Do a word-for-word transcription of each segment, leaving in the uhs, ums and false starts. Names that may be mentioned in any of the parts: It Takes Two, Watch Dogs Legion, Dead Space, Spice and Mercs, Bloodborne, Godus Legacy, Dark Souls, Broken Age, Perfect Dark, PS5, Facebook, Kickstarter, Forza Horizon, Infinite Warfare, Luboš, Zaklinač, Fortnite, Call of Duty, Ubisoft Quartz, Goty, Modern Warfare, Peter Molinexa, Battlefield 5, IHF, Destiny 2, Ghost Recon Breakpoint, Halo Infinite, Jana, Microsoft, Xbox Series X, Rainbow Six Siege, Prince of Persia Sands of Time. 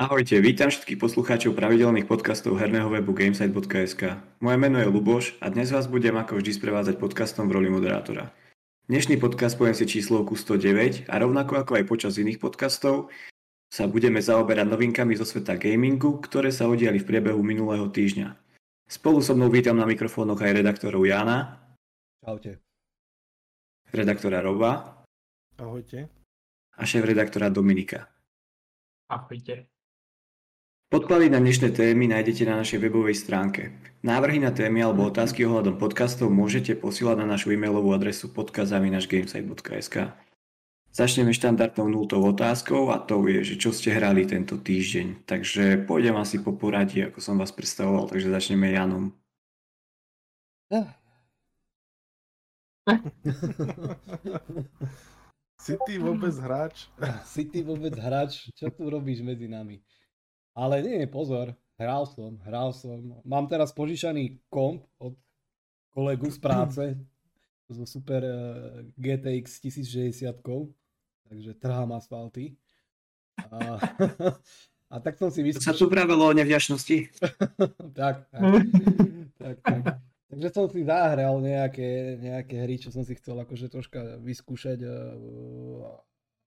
Ahojte, vítam všetkých poslucháčov pravidelných podcastov herného webu Gamesite bodka es ká. Moje meno je Luboš a dnes vás budem ako vždy sprevádzať podcastom v roli moderátora. Dnešný podcast poviem si číslovku sto deväť a rovnako ako aj počas iných podcastov sa budeme zaoberať novinkami zo sveta gamingu, ktoré sa udiali v priebehu minulého týždňa. Spolu so mnou vítam na mikrofónoch aj redaktorov Jana. Ahojte. Redaktora Roba. Ahojte. A šéf-redaktora Dominika. Ahojte. Podklady na dnešné témy nájdete na našej webovej stránke. Návrhy na témy alebo otázky ohľadom podcastov môžete posielať na našu e-mailovú adresu podcast zavináč gamesite bodka es ká. Začneme štandardnou nultou otázkou a to je, že čo ste hrali tento týždeň. Takže pôjdem asi po poradí, ako som vás predstavoval, takže začneme Janom. Si ty vôbec hráč? Si ty vôbec hráč? Čo tu robíš medzi nami? Ale nie, pozor, hral som, hral som. Mám teraz požičaný komp od kolegu z práce so super gé té iks tisíc šesťdesiat, takže trhám asfalty. A, a tak som si vyskúšal... To sa tu pravilo o nevďačnosti. tak, tak, tak, tak. Takže som si zahral nejaké, nejaké hry, čo som si chcel akože troška vyskúšať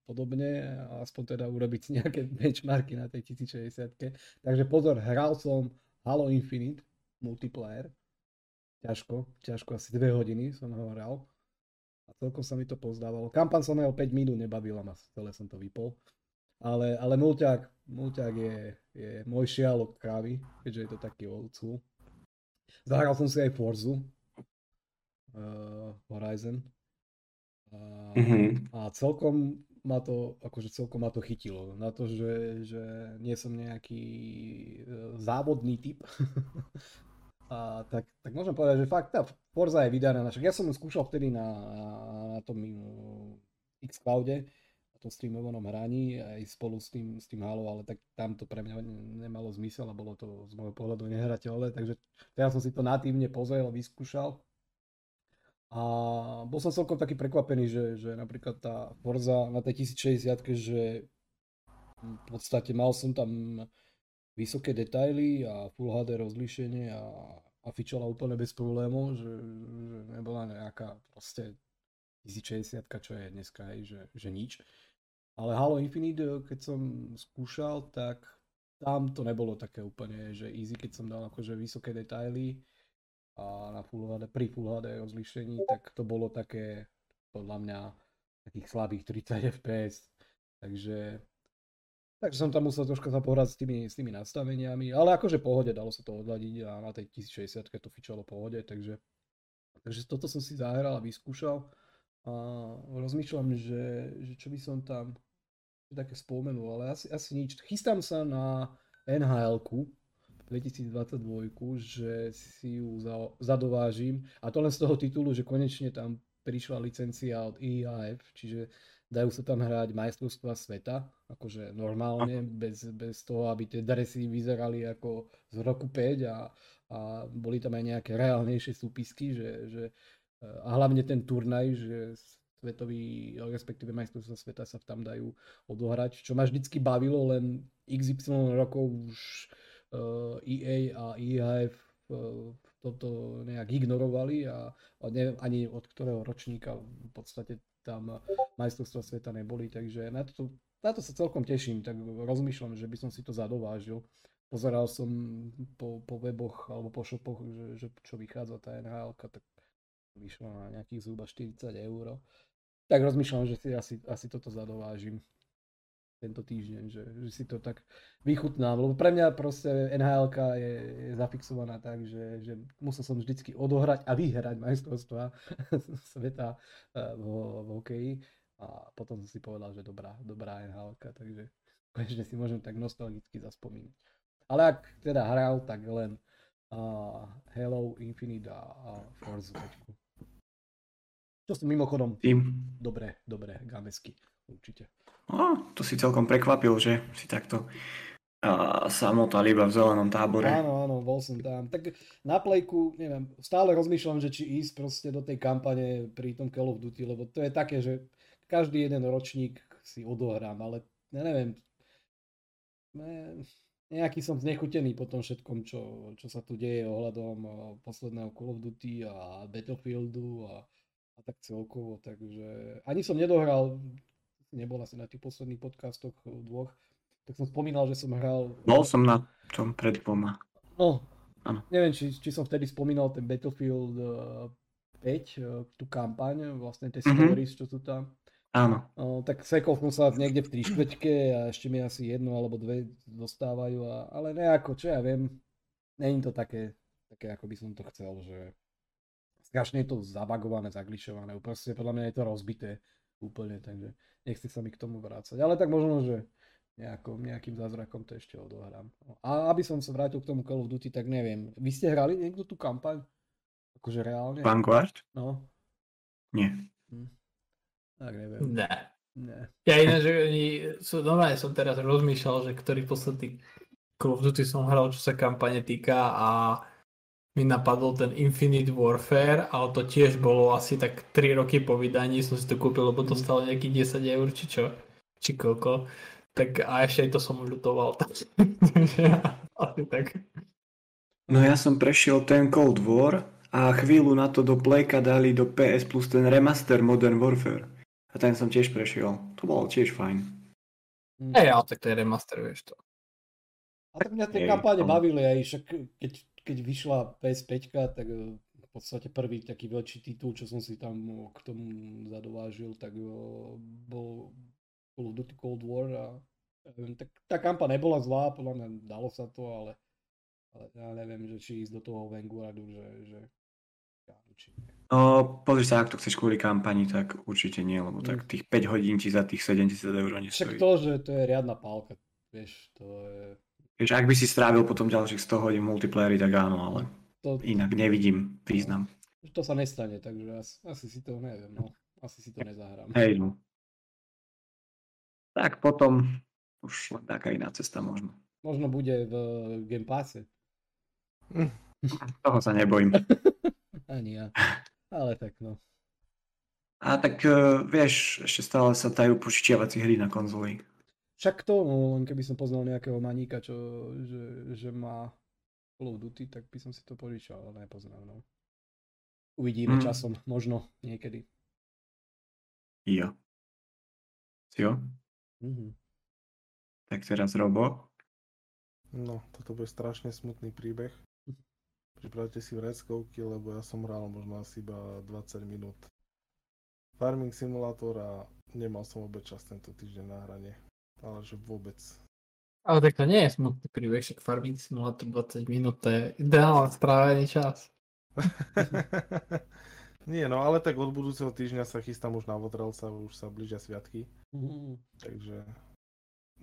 podobne, aspoň teda urobiť nejaké benchmarky na tej tisíc šesťdesiatke. Takže pozor, hral som Halo Infinite multiplayer. Ťažko, ťažko, asi dve hodiny som ho hral. A celkom sa mi to pozdávalo. Kampaň som hral päť minút, nebavila ma, celé som to vypol. Ale, ale mulťák, mulťák je, je môj šialok krávy, keďže je to taký old school. Zahral som si aj Forzu uh, Horizon. Uh, mm-hmm. A celkom ma to, akože celkom ma to chytilo na to, že, že nie som nejaký závodný typ. A tak, tak môžem povedať, že fakt tá Forza je vydarená. Ja som ju skúšal vtedy na, na tom X-Cloude, na tom streamovanom hraní, aj spolu s tým, s tým Halo, ale tak tam to pre mňa nemalo zmysel a bolo to z môjho pohľadu nehrateľné, takže teraz som si to natívne pozrel a vyskúšal. A bol som celkom taký prekvapený, že, že napríklad tá Forza na tej tisíc šesťdesiatke, že v podstate mal som tam vysoké detaily a Full há dé rozlíšenie a, a fičala úplne bez problémov, že, že nebola nejaká proste tisíc šesťdesiatka, čo je dneska, hej, že, že nič. Ale Halo Infinite, keď som skúšal, tak tam to nebolo také úplne, že easy, keď som dal akože vysoké detaily a na Full há dé, pri Full há dé rozlíšení, tak to bolo také, podľa mňa, takých slabých tridsať ef pé es. Takže, takže som tam musel troška zapohrať s tými, s tými nastaveniami, ale akože pohode, dalo sa to odladiť a na tej tisíc šesťdesiatke to fičalo pohode, takže, takže toto som si zahral a vyskúšal. A rozmýšľam, že, že čo by som tam také spomenul, ale asi, asi nič. Chystám sa na en há elku dvetisícdvadsaťdva, že si ju zadovážim a to len z toho titulu, že konečne tam prišla licencia od í há ef, čiže dajú sa tam hrať majstrovstvá sveta, akože normálne, bez, bez toho, aby tie dresy vyzerali ako z roku päť a, a boli tam aj nejaké reálnejšie súpisky, že, že, a hlavne ten turnaj, že svetový, respektíve majstrovstvá sveta sa tam dajú odohrať, čo ma vždycky bavilo, len iks ypsilon rokov už í á a í há ef toto nejak ignorovali a neviem ani od ktorého ročníka v podstate tam majstrovstvá sveta neboli, takže na to, na to sa celkom teším, tak rozmýšľam, že by som si to zadovážil. Pozeral som po, po weboch alebo po shopoch, že, že čo vychádza tá en há elka, tak vyšla na nejakých zhruba štyridsať eur. Tak rozmýšľam, že si asi, asi toto zadovážim tento týždeň, že, že si to tak vychutnám, lebo pre mňa proste en há elka je, je zafixovaná tak, že, že musel som vždycky odohrať a vyhrať majstrovstvá sveta vo, v hokeji a potom som si povedal, že dobrá, dobrá en há elka, takže konečne si môžem tak nostalgicky zaspomínať. Ale ak teda hral, tak len uh, Halo Infinite a uh, Forza. Čo si mimochodom Team. Dobre, dobre, gamesky, určite. No, to si celkom prekvapil, že si takto uh, samotal iba v zelenom tábore. Áno, áno, bol som tam. Tak na plejku, neviem, stále rozmýšľam, že či ísť proste do tej kampane pri tom Call of Duty, lebo to je také, že každý jeden ročník si odohrám, ale ja neviem, nejaký som znechutený po tom všetkom, čo, čo sa tu deje ohľadom posledného Call of Duty a Battlefieldu a, a tak celkovo, takže ani som nedohral, nebol asi na tých posledných podcastoch dvoch, tak som spomínal, že som hral... Bol som na tom pred dvoma. No, ano. Neviem, či, či som vtedy spomínal ten Battlefield päť, tú kampaň, vlastne tie mm-hmm. stories, čo sú tam. Áno. O, tak sekol som sa niekde v trištvrťke a ešte mi asi jedno alebo dve dostávajú, a, ale nejako, čo ja viem, není to také, také, ako by som to chcel, že strašne je to zabagované, zaglišované, proste podľa mňa je to rozbité úplne, takže nechci sa mi k tomu vrácať, ale tak možno, že nejako, nejakým zázrakom to ešte odohrám. A aby som sa vrátil k tomu Call of Duty, tak neviem, vy ste hrali niekto tú kampaň? Akože reálne? Vanguard? No. Nie. Hm. Tak neviem. Ne. Ne. Ja iné, že normálne som teraz rozmýšľal, že ktorý posledný Call of Duty som hral, čo sa kampane týka, a mi napadol ten Infinite Warfare, ale to tiež bolo asi tak tri roky po vydaní, som si to kúpil, lebo to stalo nejakých desať eur, či čo, či koľko. Tak a ešte aj to som ľutoval. Asi tak. No ja som prešiel ten Cold War a chvíľu na to do Playka dali do pé es Plus ten remaster Modern Warfare. A ten som tiež prešiel. To bolo tiež fajn. Mm. Hej, ale tak to je remaster, vieš to. A tak mňa tie kampáne bavili aj, však keď, keď vyšla pé es päť, tak v podstate prvý taký veľký titul, čo som si tam k tomu zadovážil, tak bol Call of Duty Cold War a tak tá kampa nebola zlá, podľa mňa dalo sa to, ale, ale ja neviem, že či ísť do toho Vanguardu, že... že... Ja, no, pozri sa, ak to chceš kvôli kampani, tak určite nie, lebo tak tých päť hodín ti za tých sedemdesiat eur nestojí. Však to, že to je riadna pálka, vieš, to je... Vieš, ak by si strávil potom ďalších sto hodín multiplayery, tak áno, ale to... inak nevidím význam. To sa nestane, takže asi, asi si to neviem, no, asi si to nezahrám. Hej, no. Tak potom už taká iná cesta možno. Možno bude v Game Passe. Hm. Toho sa nebojím. Ani ja, ale tak no. A tak uh, vieš, ešte stále sa dajú požičiavacie hry na konzoli. Však to, no, len keby som poznal nejakého maníka, čo, že, že má Call of Duty, tak by som si to požičal, ale nepoznal. No. Uvidíme mm. časom, možno niekedy. Jo. Jo? Mhm. Tak teraz Robo. No, toto bude strašne smutný príbeh. Pripravte si vreckovky, lebo ja som hral možno asi iba dvadsať minút. Farming simulátor a nemal som vôbec čas tento týždeň na hranie. Ale že vôbec. Ale tak to nie je smutný príbeh, však farming simulátor dvadsať minút je ideálne strávený čas. Nie, no ale tak od budúceho týždňa sa chystám už na Votrelca, už sa blížia sviatky. Mm. Takže...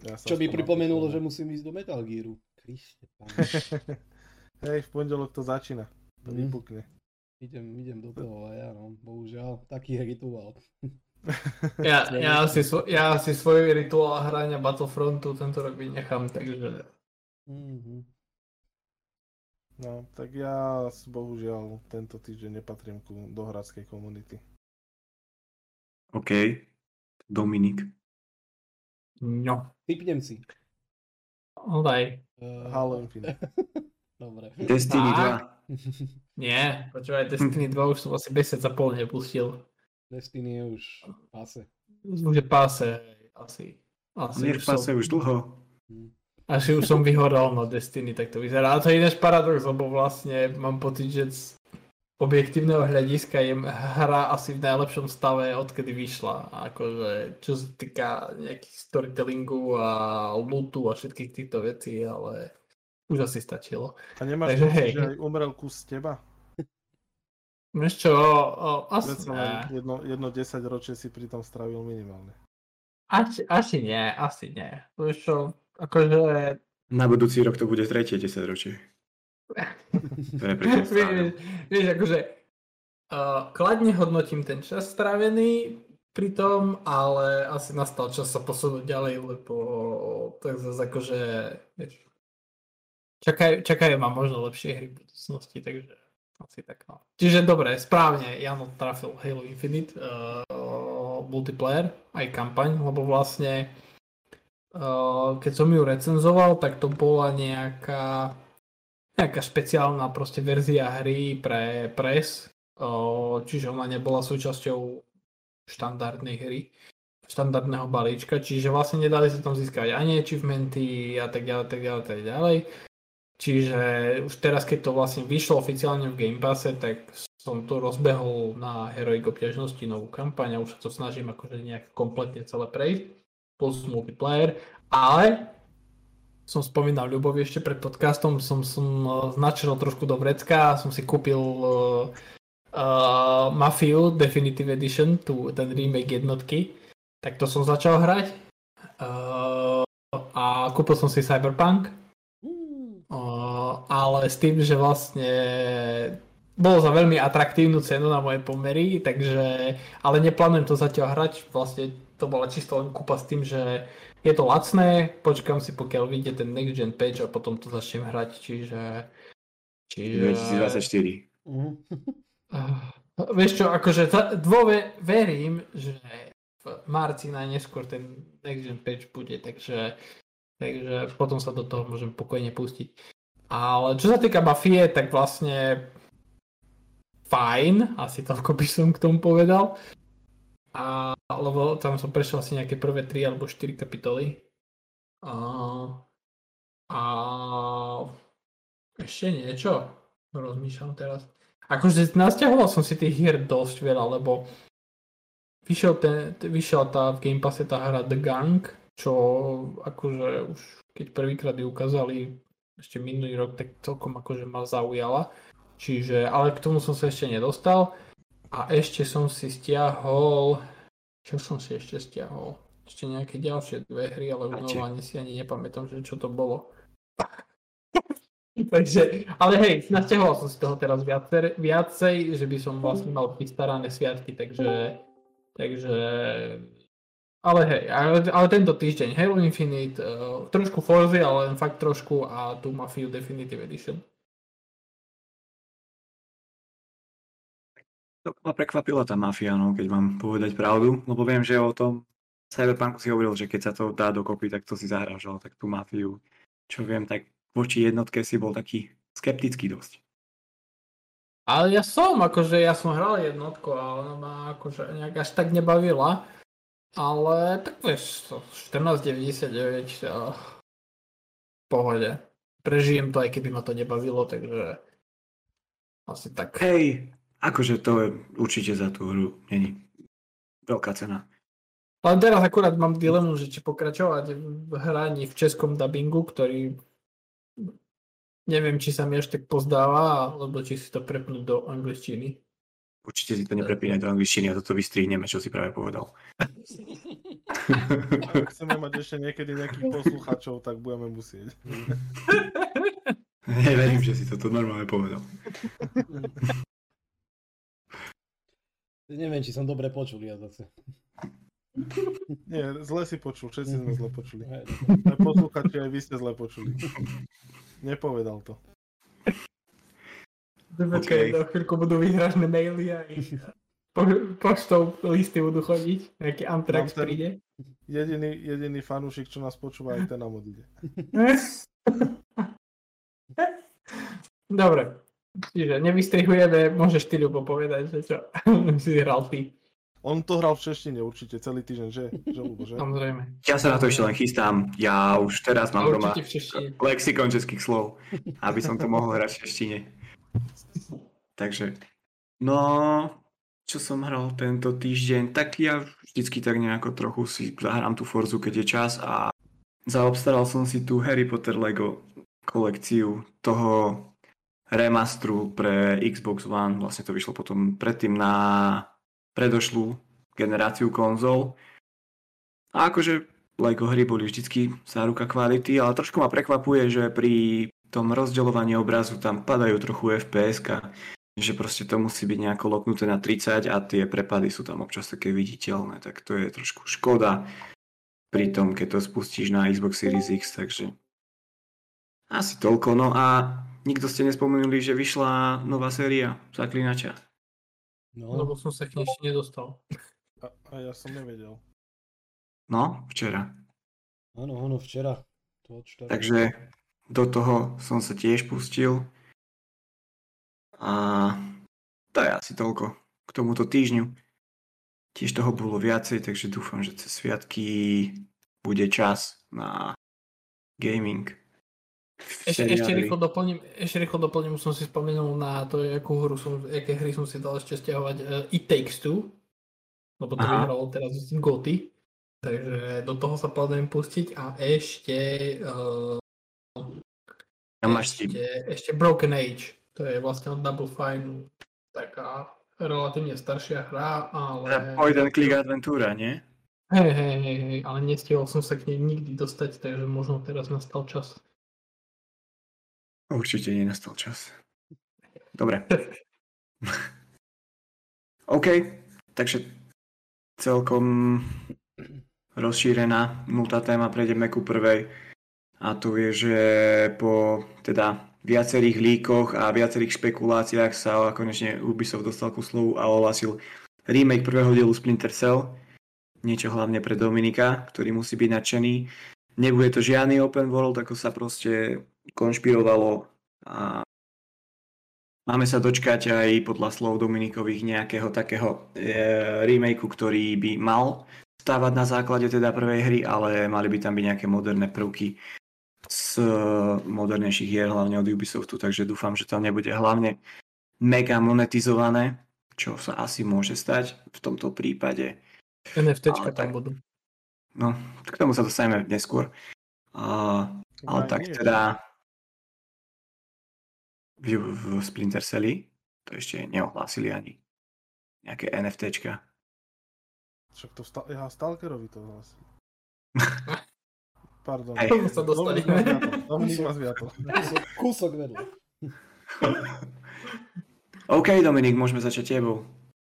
Ja sa Čo by pripomenulo, to... že musím ísť do Metal Gearu. Krište, páne. Hej, v pondelok to začína, to mm. vypukne. Idem, idem do toho aj ja, no, bohužiaľ, taký je rituál. Ja, ja, si, ja si svoj rituál hrania Battlefrontu tento rok vynechám, takže... Mm-hmm. No, tak ja bohužiaľ tento týždeň nepatrím ku dohradskej komunity. OK, Dominik. No. Typnem si. Hodaj. Uh... Halo Infinite. Dobre. Destiny tak. dva. Nie, počúvaj, Destiny dva už som asi mesiac a pol nepustil. Destiny je už v páse. Už je v páse, asi. asi Nie v páse som... už dlho. Až už som vyhoral na Destiny, tak to vyzerá. A to je ináč paradox, lebo vlastne mám pocit, že z objektívneho hľadiska je hra asi v najlepšom stave, odkedy vyšla. Akože, čo sa týka nejakých storytellingu a lootu a všetkých týchto vecí, ale... Už asi stačilo. A nemáš Takže, pocit, hej. že aj umrel kus teba? Vieš čo, o, asi ne. Jedno, jedno desaťročie si pri tom strávil minimálne. Asi, asi nie, asi nie. Vieš čo, akože... Na budúci rok to bude tretie desaťročie. Vieš, akože... Uh, kladne hodnotím ten čas strávený pri tom, ale asi nastal čas sa posunúť ďalej, lebo tak zase akože... Vieš, Čakajú, čakajú ma možno lepšie hry v budúcnosti, takže asi tak no. Čiže dobre, správne, Jano trafil Halo Infinite, uh, multiplayer, aj kampaň, lebo vlastne keď som ju recenzoval, tak to bola nejaká, nejaká špeciálna proste verzia hry pre pres, čiže ona nebola súčasťou štandardnej hry, štandardného balíčka, čiže vlastne nedali sa tam získať ani achievementy a tak ďalej, tak ďalej, tak ďalej. Čiže už teraz, keď to vlastne vyšlo oficiálne v Game Passe, tak som to rozbehol na Heroic obťažnosti novú kampaň a už sa to snažím akože nejak kompletne celé prejsť, plus multiplayer, ale som spomínal Ľubovi ešte pred podcastom, som, som značil trošku do vrecka a som si kúpil uh, uh, Mafia Definitive Edition, tu, ten remake jednotky, tak to som začal hrať uh, a kúpil som si Cyberpunk. Uh, ale s tým, že vlastne bolo za veľmi atraktívnu cenu na moje pomery, takže, ale neplánujem to zatiaľ hrať, vlastne to bola čisto len kúpa s tým, že je to lacné, počkam si, pokiaľ vyjde ten next gen patch a potom to začnem hrať, čiže... čiže... dvadsaťštyri. Uh, vieš čo, akože dvove verím, že v marci najneskôr ten next gen patch bude, takže... takže potom sa do toho môžem pokojne pustiť. Ale čo sa týka Mafie, tak vlastne fajn, asi toľko by som k tomu povedal. A, lebo tam som prešiel asi nejaké prvé tri alebo štyri kapitoly. A, a ešte niečo rozmýšľam teraz. Akože nasťahoval som si tých hier dosť veľa, lebo vyšiel, ten, vyšiel tá v Game Passe tá hra The Gang, čo akože už keď prvýkrát ju ukázali ešte minulý rok, tak celkom akože ma zaujala. Čiže, ale k tomu som sa ešte nedostal. A ešte som si stiahol, čo som si ešte stiahol? Ešte nejaké ďalšie dve hry, ale unovanie si ani nepamätám, že čo to bolo. Takže, ale hej, nastiahoval som si toho teraz viacej, viacej, že by som vlastne mal pristarané sviatky, takže... takže... Ale hej, ale, ale tento týždeň Halo Infinite, uh, trošku Forzy, ale len fakt trošku a tu Mafia Definitive Edition. To ma prekvapila tá Mafia, no, keď mám povedať pravdu, lebo viem, že o tom Cyberpunku si hovoril, že keď sa to dá dokopy, tak to si zahráš, ale tak tú Mafiu, čo viem, tak voči jednotke si bol taký skeptický dosť. Ale ja som, akože ja som hral jednotku a ona ma akože nejak až tak nebavila. Ale tak vieš, štrnásť deväťdesiatdeväť oh, v pohode. Prežijem to, aj keby ma to nebavilo, takže asi tak. Hej, akože to je určite za tú hru, není veľká cena. Ale teraz akurát mám dilemu, že či pokračovať v hraní v českom dabingu, ktorý neviem, či sa mi až tak pozdáva, alebo či si to prepnú do angličtiny. Určite si to neprepínaj do angličtiny a toto vystrihneme, čo si práve povedal. Ak chceme mať ešte niekedy nejakých posluchačov, tak budeme musieť. Neverím, že si toto normálne povedal. Neviem, či som dobre počul ja zase. Nie, zle si počul, všetci sme zle počuli. Aj posluchači, aj vy ste zle počuli. Nepovedal to. Okay. Do chvíľku budú vyhražné maily a po, poštou listy budú chodiť, nejaký Antrax ten, príde. Jediný, jediný fanúšik, čo nás počúva, aj ten nám odíde. Dobre, čiže nevystrihujeme, môžeš ty, Ľubo, povedať, že čo si hral ty. On to hral v češtine určite celý týždeň, že? Že, Ľubo, že? Samozrejme. Ja sa na to ešte len chystám, ja už teraz mám doma lexikon českých slov, aby som to mohol hrať v češtine. Takže, no, čo som hral tento týždeň, tak ja vždycky tak nejako trochu si zahrám tú Forzu, keď je čas a zaobstaral som si tú Harry Potter Lego kolekciu toho remastru pre Xbox One, vlastne to vyšlo potom predtým na predošlú generáciu konzol. A akože Lego hry boli vždycky záruka kvality, ale trošku ma prekvapuje, že pri tom rozdeľovaní obrazu tam padajú trochu ef pé eska, že proste to musí byť nejako loknuté na tridsať a tie prepady sú tam občas také viditeľné, tak to je trošku škoda pri tom, keď to spustíš na Xbox Series X, takže asi toľko. No a nikto ste nespomenuli, že vyšla nová séria Zaklinača. No, lebo som sa k nej ešte nedostal. A, a ja som nevedel. No, včera. Áno, áno, včera. To Takže do toho som sa tiež pustil. A to je asi toľko k tomuto týždňu. Tiež toho bolo viacej, takže dúfam, že cez sviatky bude čas na gaming. Ešte, ešte, rýchlo doplním, ešte rýchlo doplním, som si spomenul na to, akú hru som, aké hry som si dal ešte stiahovať. It Takes Two, lebo to vyhralo teraz Goty, takže do toho sa plánujem pustiť a ešte, uh, ja ešte, ešte Broken Age, to je vlastne od Double Fine, taká relatívne staršia hra, ale... Point and click adventúra, nie? Hej, hej, hej, hej, ale nestihol som sa k nej nikdy dostať, takže možno teraz nastal čas. Určite nenastal čas. Dobre. OK, takže celkom rozšírená nultá téma, prejdeme ku prvej. A to je, že po teda viacerých líkoch a viacerých špekuláciách sa konečne Ubisoft dostal ku slovu a ohlásil remake prvého dielu Splinter Cell. Niečo hlavne pre Dominika, ktorý musí byť nadšený. Nebude to žiadny open world, ako sa proste konšpirovalo a máme sa dočkať aj podľa slov Dominikových nejakého takého e, remakeu, ktorý by mal stávať na základe teda prvej hry, ale mali by tam byť nejaké moderné prvky z modernejších hier, hlavne od Ubisoftu, takže dúfam, že tam nebude hlavne mega monetizované, čo sa asi môže stať v tomto prípade. en ef téčka ale, tam budú. No, k tomu sa dostaneme neskôr. Uh, ale tak nie, teda v, v Splinter Celli to ešte neohlásili ani nejaké en ef téčka. Však to sta- ja Stalkerovi to ohlásil. Pardon. K tomu sa dostaneme. Dominika zviatol. Kúsok vedľa. OK, Dominik, môžeme začať tebou.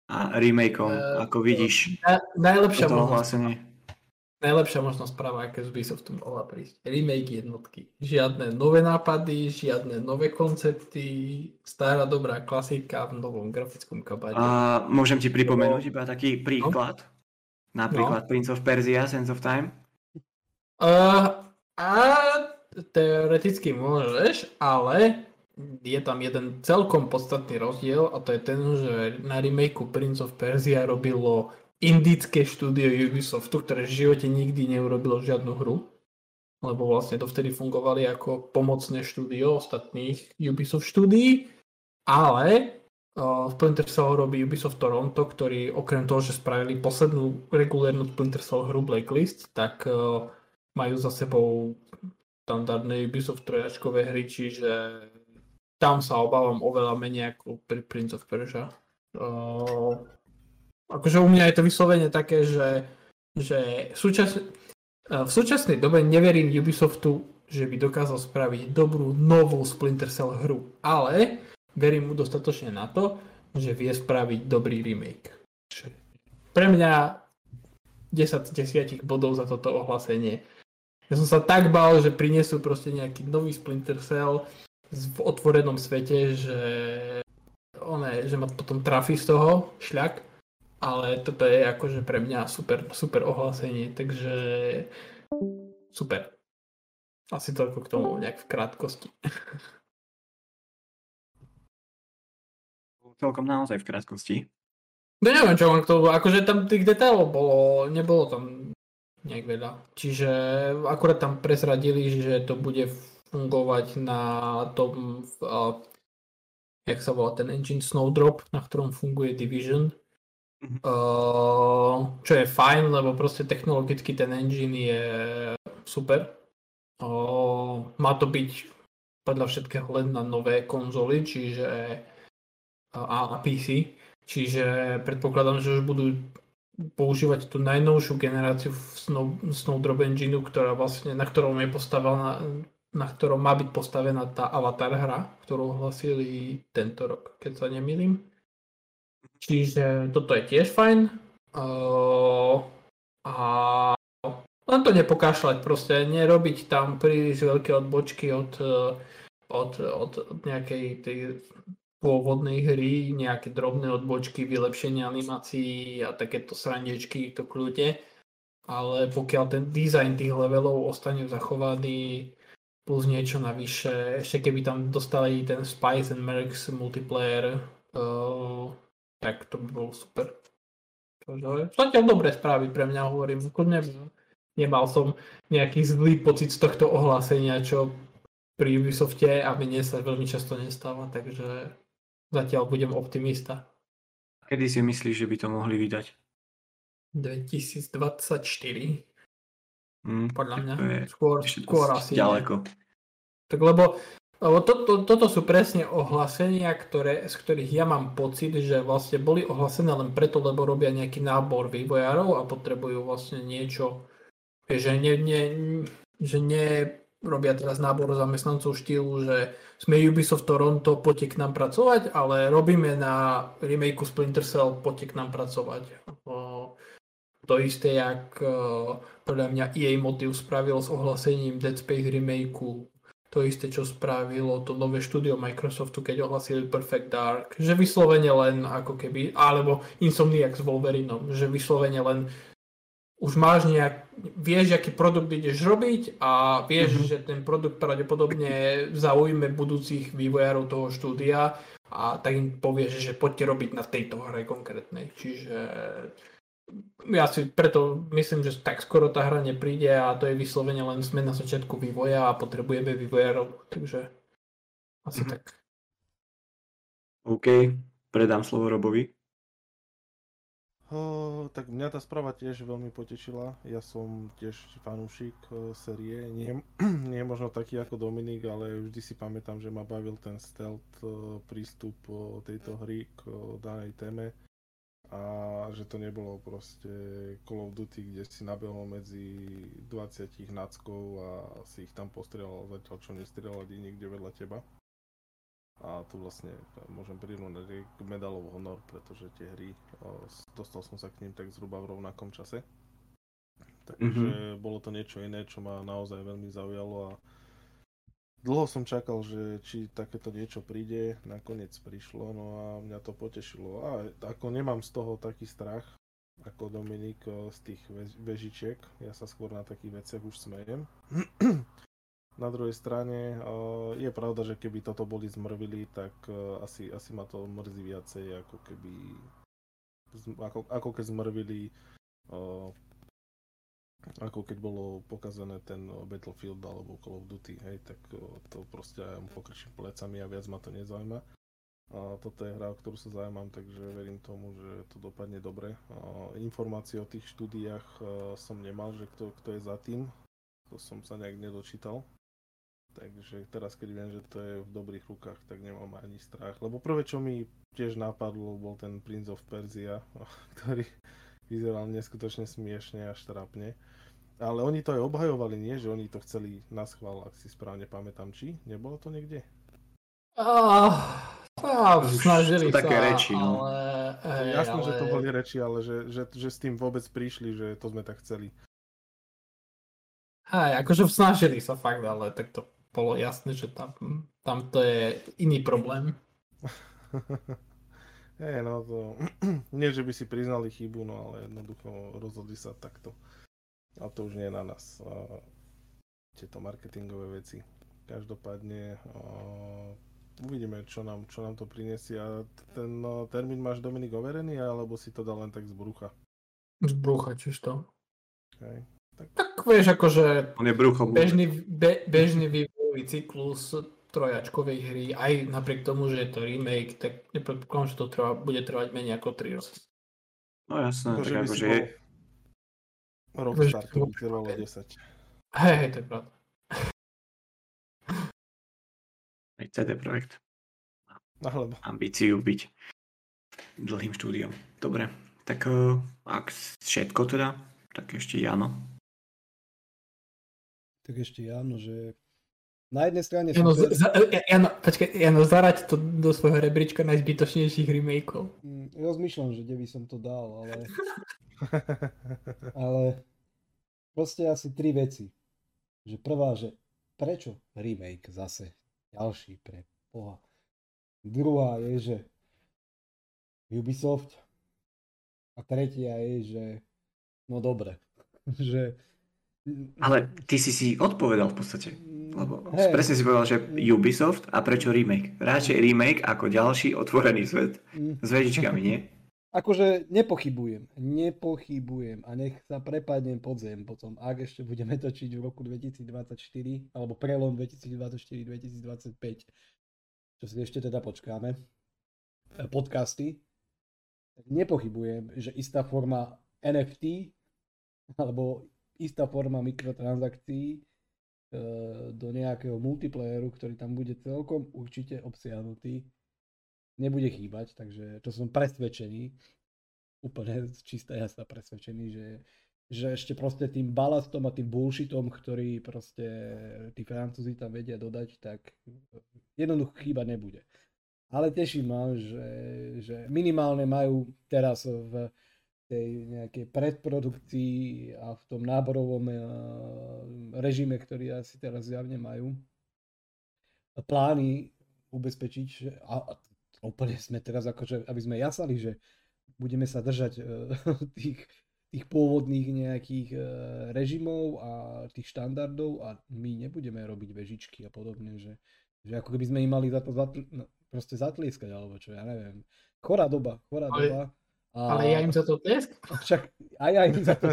A remakeom, uh, ako vidíš. Na, najlepšia možnosť. Najlepšia možnosť práva, aké z Ubisoftu mohla prísť. Remake jednotky. Žiadne nové nápady, žiadne nové koncepty, stará dobrá klasika v novom grafickom kabáte. A môžem ti pripomenúť iba taký príklad? No. Napríklad no. Prince of Persia, Sands of Time? Uh, a teoreticky môžeš, ale je tam jeden celkom podstatný rozdiel a to je ten, že na remakeu Prince of Persia robilo indické štúdio Ubisoftu, ktoré v živote nikdy neurobilo žiadnu hru, lebo vlastne dovtedy fungovali ako pomocné štúdio ostatných Ubisoft štúdií, ale uh, Splinter Cell robí Ubisoft Toronto, ktorý okrem toho, že spravili poslednú regulérnu Splinter Cell hru Blacklist, tak uh, majú za sebou standardné Ubisoft trojačkové hry, čiže tam sa obávam oveľa menej ako pri Prince of Persia. Uh, Akože u mňa je to vyslovene také, že, že súčas... v súčasnej dobe neverím Ubisoftu, že by dokázal spraviť dobrú novú Splinter Cell hru, ale verím mu dostatočne na to, že vie spraviť dobrý remake. Pre mňa desať z desiatich bodov za toto ohlásenie. Ja som sa tak bál, že prinesú proste nejaký nový Splinter Cell v otvorenom svete, že, one, že ma potom trafí z toho šľak. Ale toto je akože pre mňa super, super ohlásenie, takže super. Asi toľko k tomu nejak v krátkosti. Celkom naozaj v krátkosti. No neviem, čo mám k tomu, akože tam tých detailov bolo, nebolo tam nejak veľa. Čiže akurát tam prezradili, že to bude fungovať na tom, uh, jak sa volá ten engine Snowdrop, na ktorom funguje Division. Uh, čo je fajn, lebo proste technologicky ten engine je super. Uh, má to byť podľa všetkého len na nové konzoly, čiže a na pé cé, čiže predpokladám, že už budú používať tú najnovšiu generáciu Snow, Snowdrop engineu, ktorá vlastne, na ktorom je postavená, na ktorom má byť postavená tá Avatar hra, ktorú hlasili tento rok, keď sa nemýlim. Čiže toto je tiež fajn. Uh, a len to nepokašľať, proste nerobiť tam príliš veľké odbočky od, od, od nejakej tej pôvodnej hry, nejaké drobné odbočky, vylepšenie animácií a takéto srandiečky, to kľude. ale pokiaľ ten dizajn tých levelov ostane zachovaný plus niečo navyše, ešte keby tam dostali ten Spice and Mercs multiplayer, uh, tak to by bolo super. Zatiaľ dobré správy pre mňa, hovorím, ne, nemal som nejaký zlý pocit z tohto ohlásenia, čo pri Ubisofte a mne sa veľmi často nestáva, takže zatiaľ budem optimista. Kedy si myslíš, že by to mohli vydať? dvetisícdvadsaťštyri. Mm, Podľa mňa. Skôr, skôr asi ďaleko. Ne. Tak lebo, lebo to, to, toto sú presne ohlásenia, ktoré, z ktorých ja mám pocit, že vlastne boli ohlásené len preto, lebo robia nejaký nábor vývojárov a potrebujú vlastne niečo, že, ne, ne, že nerobia teraz nábor zamestnancov štýlu, že sme Ubisoft Toronto, poďte k nám pracovať, ale robíme na remakeu Splinter Cell, poďte k nám pracovať. To isté, jak uh, podľa mňa í ej Motive spravilo s ohlásením Dead Space remakeu. To isté, čo spravilo to nové štúdio Microsoftu, keď ohlasili Perfect Dark. Že vyslovene len ako keby, alebo Insomniac s Wolverinom, že vyslovene len už máš nejak, vieš, aký produkt ideš robiť a vieš, mm-hmm. že ten produkt pravdepodobne zaujme budúcich vývojárov toho štúdia a tak im povieš, že poďte robiť na tejto hre konkrétnej. Čiže... ja si preto myslím, že tak skoro tá hra nepríde a to je vyslovene len sme na začiatku vývoja a potrebujeme vývojárov, takže asi mm-hmm. tak. OK, predám slovo Robovi. Oh, tak mňa tá správa tiež veľmi potešila. Ja som tiež fanúšik série, nie, nie je možno taký ako Dominik, ale vždy si pamätám, že ma bavil ten stealth prístup tejto hry k danej téme. A že to nebolo proste Call of Duty, kde si nabehol medzi dvadsať náckov a si ich tam postrieľal, zatiaľ čo nestrieľali niekde vedľa teba. A tu vlastne môžem prirovnať k Medal of Honor, pretože tie hry, dostal som sa k nim tak zhruba v rovnakom čase. Takže mm-hmm. bolo to niečo iné, čo ma naozaj veľmi zaujalo a dlho som čakal, že či takéto niečo príde, nakoniec prišlo, no a mňa to potešilo. A ako nemám z toho taký strach, ako Dominik z tých vežičiek, ja sa skôr na takých veciach už smejem. Na druhej strane je pravda, že keby toto boli zmrvili, tak asi, asi ma to mrzí viacej, ako keby, ako, ako keď zmrvili, ako keď bolo pokazané ten Battlefield alebo Call of Duty, hej, tak to proste ja mu pokrčím plecami a viac ma to nezaujíma. A toto je hra, o ktorú sa zaujímam, takže verím tomu, že to dopadne dobre. Informácie o tých štúdiách som nemal, že kto, kto je za tým, to som sa nejak nedočítal. Takže teraz, keď viem, že to je v dobrých rukách, tak nemám ani strach. Lebo prvé, čo mi tiež napadlo, bol ten Prince of Persia, ktorý vyzeral neskutočne smiešne a štrapne. Ale oni to aj obhajovali, nie? Že oni to chceli naschvál, ak si správne pamätám. Či? Nebolo to niekde? Oh, oh, snažili sa, také reči, no. ale... Hey, Jasné, ale... že to boli reči, ale že, že, že s tým vôbec prišli, že to sme tak chceli. Aj, akože snažili sa fakt, ale tak to bolo jasné, že tam, tam to je iný problém. Hej, no to... nie, že by si priznali chybu, no ale jednoducho rozhodli sa takto. A to už nie je na nás. A tieto marketingové veci. Každopádne a... uvidíme, čo nám, čo nám to prinesie. A ten no, termín máš, Dominik, overený, alebo si to dal len tak z brucha? Z brucha, čisto. Okay. Tak... tak vieš, akože on je brucho, bežný, be, bežný vývojový cyklus trojačkovej hry, aj napriek tomu, že je to remake, tak nepredpokladám, že to trvá, bude trvať menej ako tri roky. No jasné, tak akože je... Rok startu by trvalo desať. Hej, hej, to je pravda. Aj cé dé Projekt. Alebo. Ambíciu byť dlhým štúdiom. Dobre, tak ak všetko teda, tak ešte Jano. Tak ešte Jano, že... Na jednej strane... Jano, super... za, Jano, počkaj, Jano, zaraď to do svojho rebríčka najzbytočnejších remakeov. Rozmýšľam, že kde by som to dal, ale... ale proste asi tri veci. Že prvá, že prečo remake zase? Ďalší pre Boha. Druhá je, že Ubisoft. A tretia je, že no dobre. Že... Ale ty si si odpovedal v podstate. Lebo hey. Presne si povedal, že Ubisoft a prečo remake? Radšej remake ako ďalší otvorený svet s vedičkami, nie? Akože nepochybujem, nepochybujem a nech sa prepadnem pod zem potom, ak ešte budeme točiť v roku dvetisícdvadsaťštyri, alebo prelom dvetisícdvadsaťštyri dvetisícdvadsaťpäť, čo si ešte teda počkáme, podcasty, nepochybujem, že istá forma en ef tí, alebo istá forma mikrotransakcií do nejakého multiplayeru, ktorý tam bude celkom určite obsiahnutý, nebude chýbať, takže to som presvedčený, úplne čistá jasná presvedčený, že, že ešte proste tým balastom a tým bullshitom, ktorý proste tí Francúzi tam vedia dodať, tak jednoducho chýba nebude. Ale teším ma, že, že minimálne majú teraz v tej nejakej predprodukcii a v tom náborovom režime, ktorý asi teraz zjavne majú, plány ubezpečiť a úplne sme teraz akože, aby sme jasali, že budeme sa držať e, tých, tých pôvodných nejakých e, režimov a tých štandardov a my nebudeme robiť vežičky a podobne, že, že ako keby sme im mali za to zatl- no, proste zatlieskať alebo čo, ja neviem. Chorá doba, chorá ale, doba. A, ale ja im za to tlieskam. Však aj ja im za to,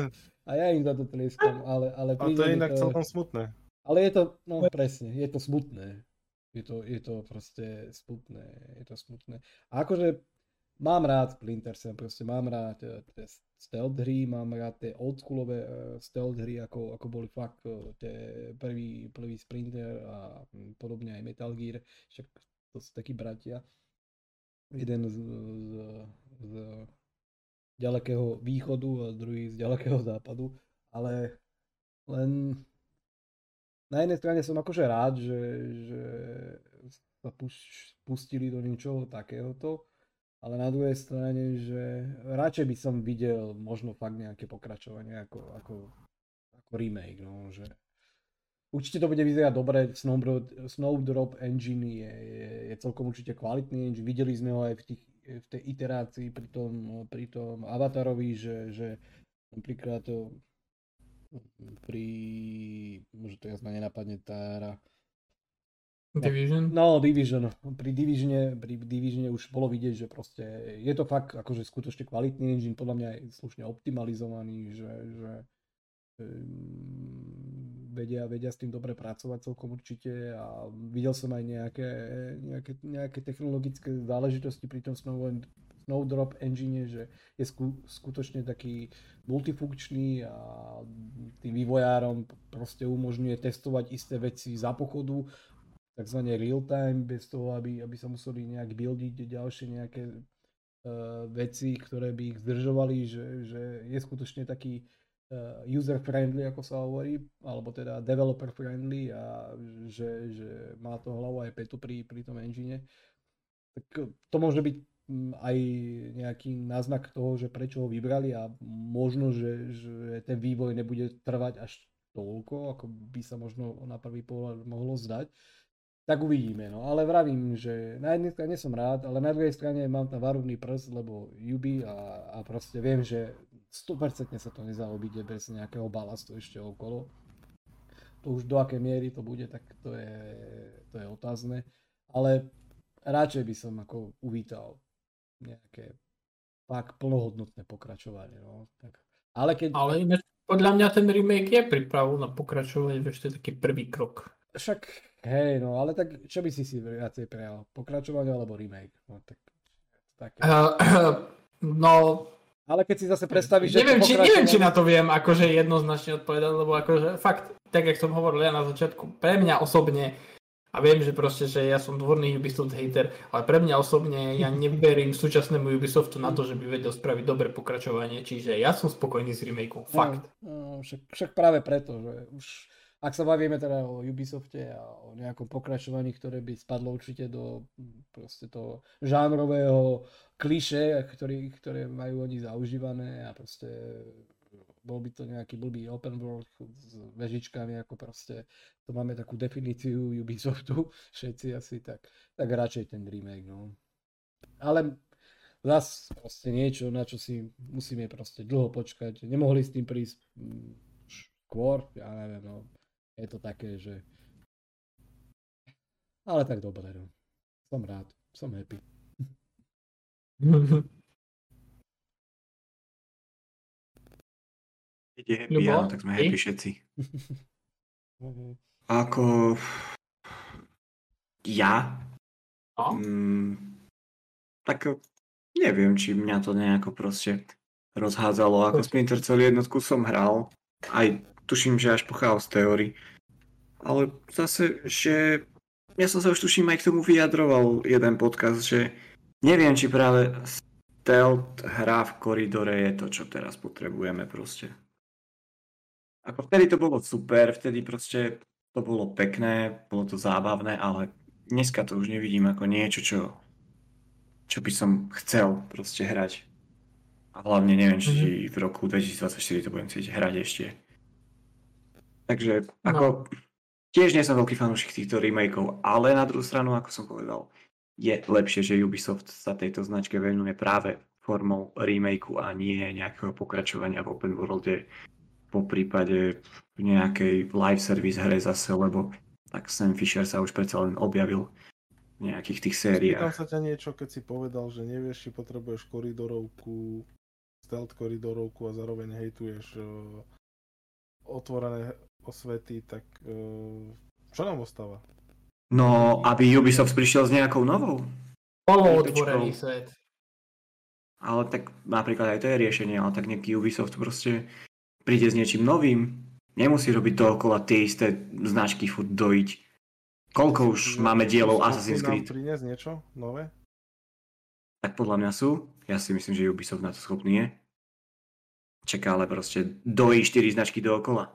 aj ja im za to tlieskam, ale, ale a to je inak to, celkom smutné. Ale je to, no presne, je to smutné. Je to, je to proste smutné, je to smutné. A akože mám rád Splinter Cell, proste mám rád tie stealth hry, mám rád tie oldschoolové stealth hry, ako, ako boli fakt tie prvý, prvý Splinter a podobne aj Metal Gear, však to sú takí bratia. Jeden z, z, z ďalekého východu a druhý z ďalekého západu, ale len... Na jednej strane som akože rád, že, že sa pustili do niečoho takéhoto, ale na druhej strane, že radšej by som videl možno fakt nejaké pokračovanie ako, ako, ako remake. No, že... Určite to bude vyzerať dobre, Snowdrop, Snowdrop engine je, je, je celkom určite kvalitný engine, videli sme ho aj v, tých, v tej iterácii pri tom, pri tom Avatarovi, že, že napríklad to... pri... Môže to jasná nenapadne tára... Division? No, Division. Pri Divisione, pri Divisione už bolo vidieť, že proste je to fakt akože skutočne kvalitný engine, podľa mňa aj slušne optimalizovaný, že, že vedia, vedia s tým dobre pracovať celkom určite a videl som aj nejaké, nejaké, nejaké technologické záležitosti pri tom Snowdrop Snowdrop engine, že je sku- skutočne taký multifunkčný a tým vývojárom proste umožňuje testovať isté veci za pochodu, takzvané real time, bez toho, aby, aby sa museli nejak buildiť ďalšie nejaké uh, veci, ktoré by ich zdržovali, že, že je skutočne taký uh, user friendly, ako sa hovorí, alebo teda developer friendly a že, že má to hlavu aj petu pri, pri tom engine. Tak to môže byť aj nejaký náznak toho, že prečo ho vybrali a možno, že, že ten vývoj nebude trvať až toľko, ako by sa možno na prvý pohľad mohlo zdať. Tak uvidíme, no. Ale vravím, že na jednej strane som rád, ale na druhej strane mám tam varovný prst, lebo Ubi a, a proste viem, že sto percent sa to nezaobíde bez nejakého balastu ešte okolo. To už do akej miery to bude, tak to je, to je otázne. Ale radšej by som ako uvítal nejaké fakt plnohodnotné pokračovanie. No. Tak, ale keď... ale iné, podľa mňa ten remake je prípravu na pokračovanie, ešte je taký prvý krok. Však hej, no ale tak čo by si si viacej prijal? Pokračovanie alebo remake? No tak... Také. Uh, no... Ale keď si zase predstavíš, neviem, že... Či, pokračovanie... Neviem, či na to viem akože jednoznačne odpovedať, lebo akože fakt, tak jak som hovoril ja na začiatku, pre mňa osobne a viem, že proste, že ja som dvorný Ubisoft hater, ale pre mňa osobne ja neverím súčasnému Ubisoftu na to, že by vedel spraviť dobré pokračovanie, čiže ja som spokojný s remakeom, fakt. No, no, však, však práve preto, že už, ak sa bavíme teda o Ubisofte a o nejakom pokračovaní, ktoré by spadlo určite do proste toho žánrového klišé, ktorý, ktoré majú oni zaužívané a proste... Bol by to nejaký blbý open world s vežičkami, ako proste to máme takú definíciu Ubisoftu, všetci asi, tak, tak radšej ten remake, no. Ale zase proste niečo, na čo si musíme proste dlho počkať, nemohli s tým prísť skôr, ja neviem, no. Je to také, že... Ale tak dobre, no. Som rád, som happy. Keď je happy, áno, tak sme happy všetci. Ako... Ja? No? Mm, tak neviem, či mňa to nejako proste rozhádzalo. Ako Splinter Cell jednotku som hral. Aj tuším, že až po Chaos Theory. Ale zase, že... Ja som sa už tuším aj k tomu vyjadroval jeden podcast, že neviem, či práve stealth hra v koridore je to, čo teraz potrebujeme proste. Ako vtedy to bolo super, vtedy proste to bolo pekné, bolo to zábavné, ale... Dneska to už nevidím ako niečo, čo, čo by som chcel proste hrať. A hlavne neviem, či v roku dvetisícdvadsaťštyri to budem chcieť hrať ešte. Takže ako, tiež nie som veľký fanúšik týchto remakeov, ale na druhú stranu, ako som povedal, je lepšie, že Ubisoft sa tejto značke venuje práve formou remakeu a nie nejakého pokračovania v open worlde, po prípade v nejakej live service hre zase, lebo tak Sam Fisher sa už predsa len objavil v nejakých tých sériách. Spýtam sa ťa niečo, keď si povedal, že nevieš, či potrebuješ koridorovku, stealth koridorovku a zároveň hejtuješ uh, otvorené osvety, tak uh, čo nám ostáva? No, aby Ubisoft prišiel s nejakou novou. Polootvorený svet. Ale tak napríklad aj to je riešenie, ale tak nejaký Ubisoft proste príde s niečím novým. Nemusí robiť dookola tie isté značky furt dojiť. Koľko už máme dielov Assassin's Creed? Priniesť niečo nové? Tak podľa mňa sú. Ja si myslím, že Ubisoft na to schopný je. Čeká, ale proste dojí štyri značky dookola.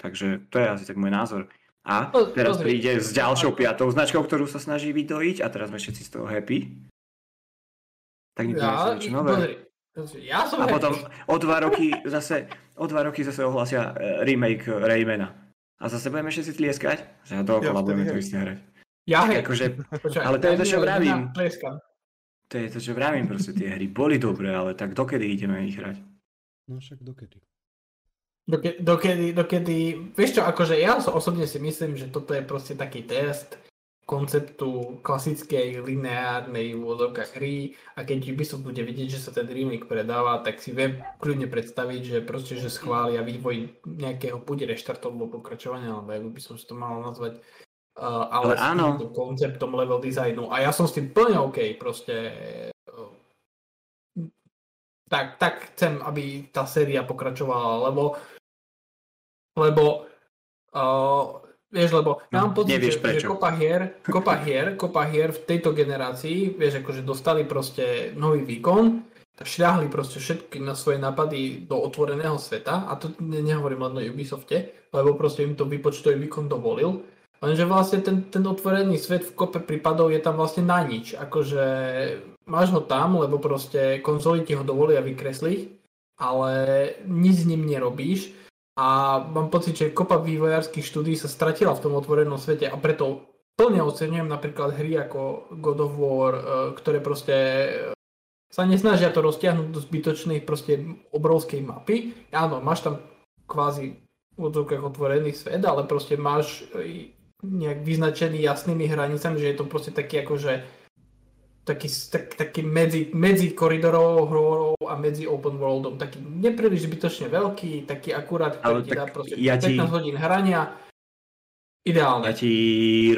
Takže to je asi tak môj názor. A teraz príde s ďalšou piatou značkou, ktorú sa snaží vydojiť a teraz sme všetci z toho happy. Tak nikto ja, nechce niečo nové. Pozri. Ja som a potom o dva roky zase, o dva roky zase ohlásia remake Raymana. A zase budeme všetci tlieskať? Že dookola ja budeme to isté hrať. Ja hej. Akože, ale to je to, čo vravím. To je to, čo vravím proste. Tie hry boli dobré, ale tak dokedy ideme ich hrať? No však dokedy. Doke, dokedy, dokedy... Vieš čo, akože ja osobne si myslím, že toto je proste taký test konceptu klasickej lineárnej úvodovka hry a keď Ubisoft bude vidieť, že sa ten remake predáva, tak si vie kľudne predstaviť, že proste, že schvália vývoj nejakého buď reštartového pokračovania, alebo ako by som si to mal nazvať, uh, ale, ale s áno. Tým konceptom level designu a ja som s tým plne OK, proste uh, tak, tak chcem, aby tá séria pokračovala, lebo lebo uh, vieš, lebo mám pocit, že, že kopa hier, kopa hier, kopa hier v tejto generácii, vieš, akože dostali proste nový výkon, šľahli proste všetky na svoje nápady do otvoreného sveta, a to nehovorím len o Ubisofte, lebo proste im to výpočtový výkon dovolil, lenže vlastne ten, ten otvorený svet v kope prípadov je tam vlastne na nič, akože máš ho tam, lebo proste konzoli ti ho dovolia vykresliť, ale nič s ním nerobíš. A mám pocit, že kopa vývojárskych štúdií sa stratila v tom otvorenom svete a preto plne oceňujem napríklad hry ako God of War, ktoré proste sa nesnažia to roztiahnuť do zbytočnej proste obrovskej mapy. Áno, máš tam kvázi v odzvukách otvorený svet, ale proste máš nejak vyznačený jasnými hranicami, že je to proste taký akože taký, tak, taký medzi, medzi koridorovou hrou a medzi open worldom, taký nepríliš zbytočne veľký, taký akurát, ktorý ti dá proste ja pätnásť ti, hodín hrania, ideálne. Ja ti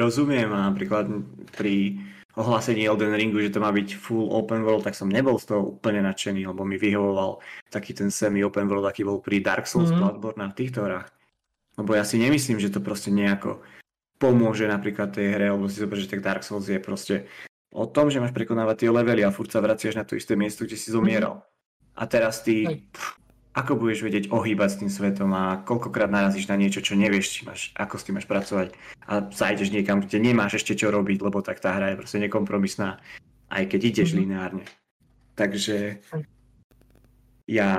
rozumiem, napríklad pri ohlásení Elden Ringu, že to má byť full open world, tak som nebol z toho úplne nadšený, lebo mi vyhovoval taký ten semi open world, aký bol pri Dark Souls, mm-hmm. Bloodborne a v týchto hrách. Lebo ja si nemyslím, že to proste nejako pomôže napríklad tej hre, lebo si zober, že tak Dark Souls je proste o tom, že máš prekonávať tie levely a furt sa vraciaš na to isté miesto, kde si zomieral. A teraz ty, pf, ako budeš vedieť ohýbať s tým svetom a koľkokrát narazíš na niečo, čo nevieš, či máš, ako s tým máš pracovať a zájdeš niekam, kde nemáš ešte čo robiť, lebo tak tá hra je proste nekompromisná, aj keď ideš mm-hmm. lineárne. Takže ja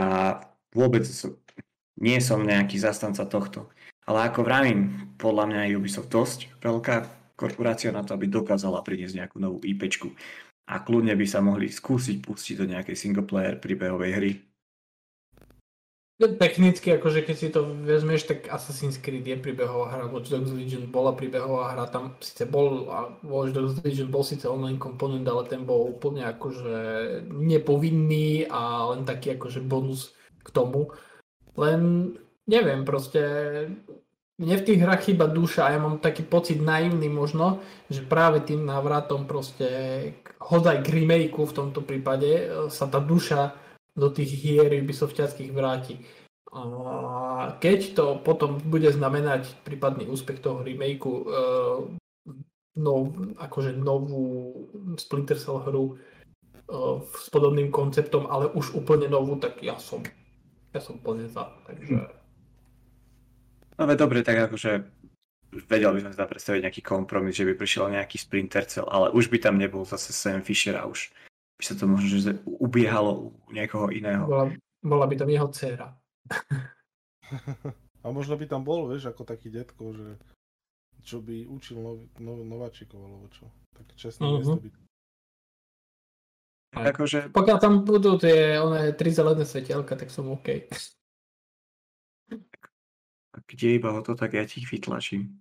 vôbec nie som nejaký zastanca tohto. Ale ako vravím, podľa mňa je Ubisoft dosť veľká korporácia na to, aby dokázala priniesť nejakú novú IPčku a kľudne by sa mohli skúsiť pustiť do nejakej singleplayer príbehovej hry. Technicky, akože keď si to vezmeš, tak Assassin's Creed je príbehová hra, Watch Dogs Legion bola príbehová hra, tam síce bol, Watch Dogs Legion bol síce online komponent, ale ten bol úplne akože nepovinný a len taký akože bonus k tomu. Len neviem, proste mne v tých hrách chýba duša a ja mám taký pocit naivný možno, že práve tým návratom proste hodaj k remakeu v tomto prípade sa tá duša do tých hier ubisoftiackých vráti. A keď to potom bude znamenať prípadný úspech toho remakeu, e, no, akože novú Splinter Cell hru e, s podobným konceptom, ale už úplne novú, tak ja som ja som plne za, takže... No veď dobre, tak akože vedel by som sa predstaviť nejaký kompromis, že by prišiel nejaký Splinter Cell, ale už by tam nebol zase Sam Fisher a už by sa to možno že ubiehalo u niekoho iného. Bola, bola by tam jeho dcéra. A možno by tam bol, vieš, ako taký detko, že čo by učil nov, nov, nováčikov, alebo čo. Také čestné uh-huh. miesto by... Akože... Pokiaľ tam budú tie one tri zelené svetielka, tak som OK. A kde iba ho to, tak ja ti ich vytlačím.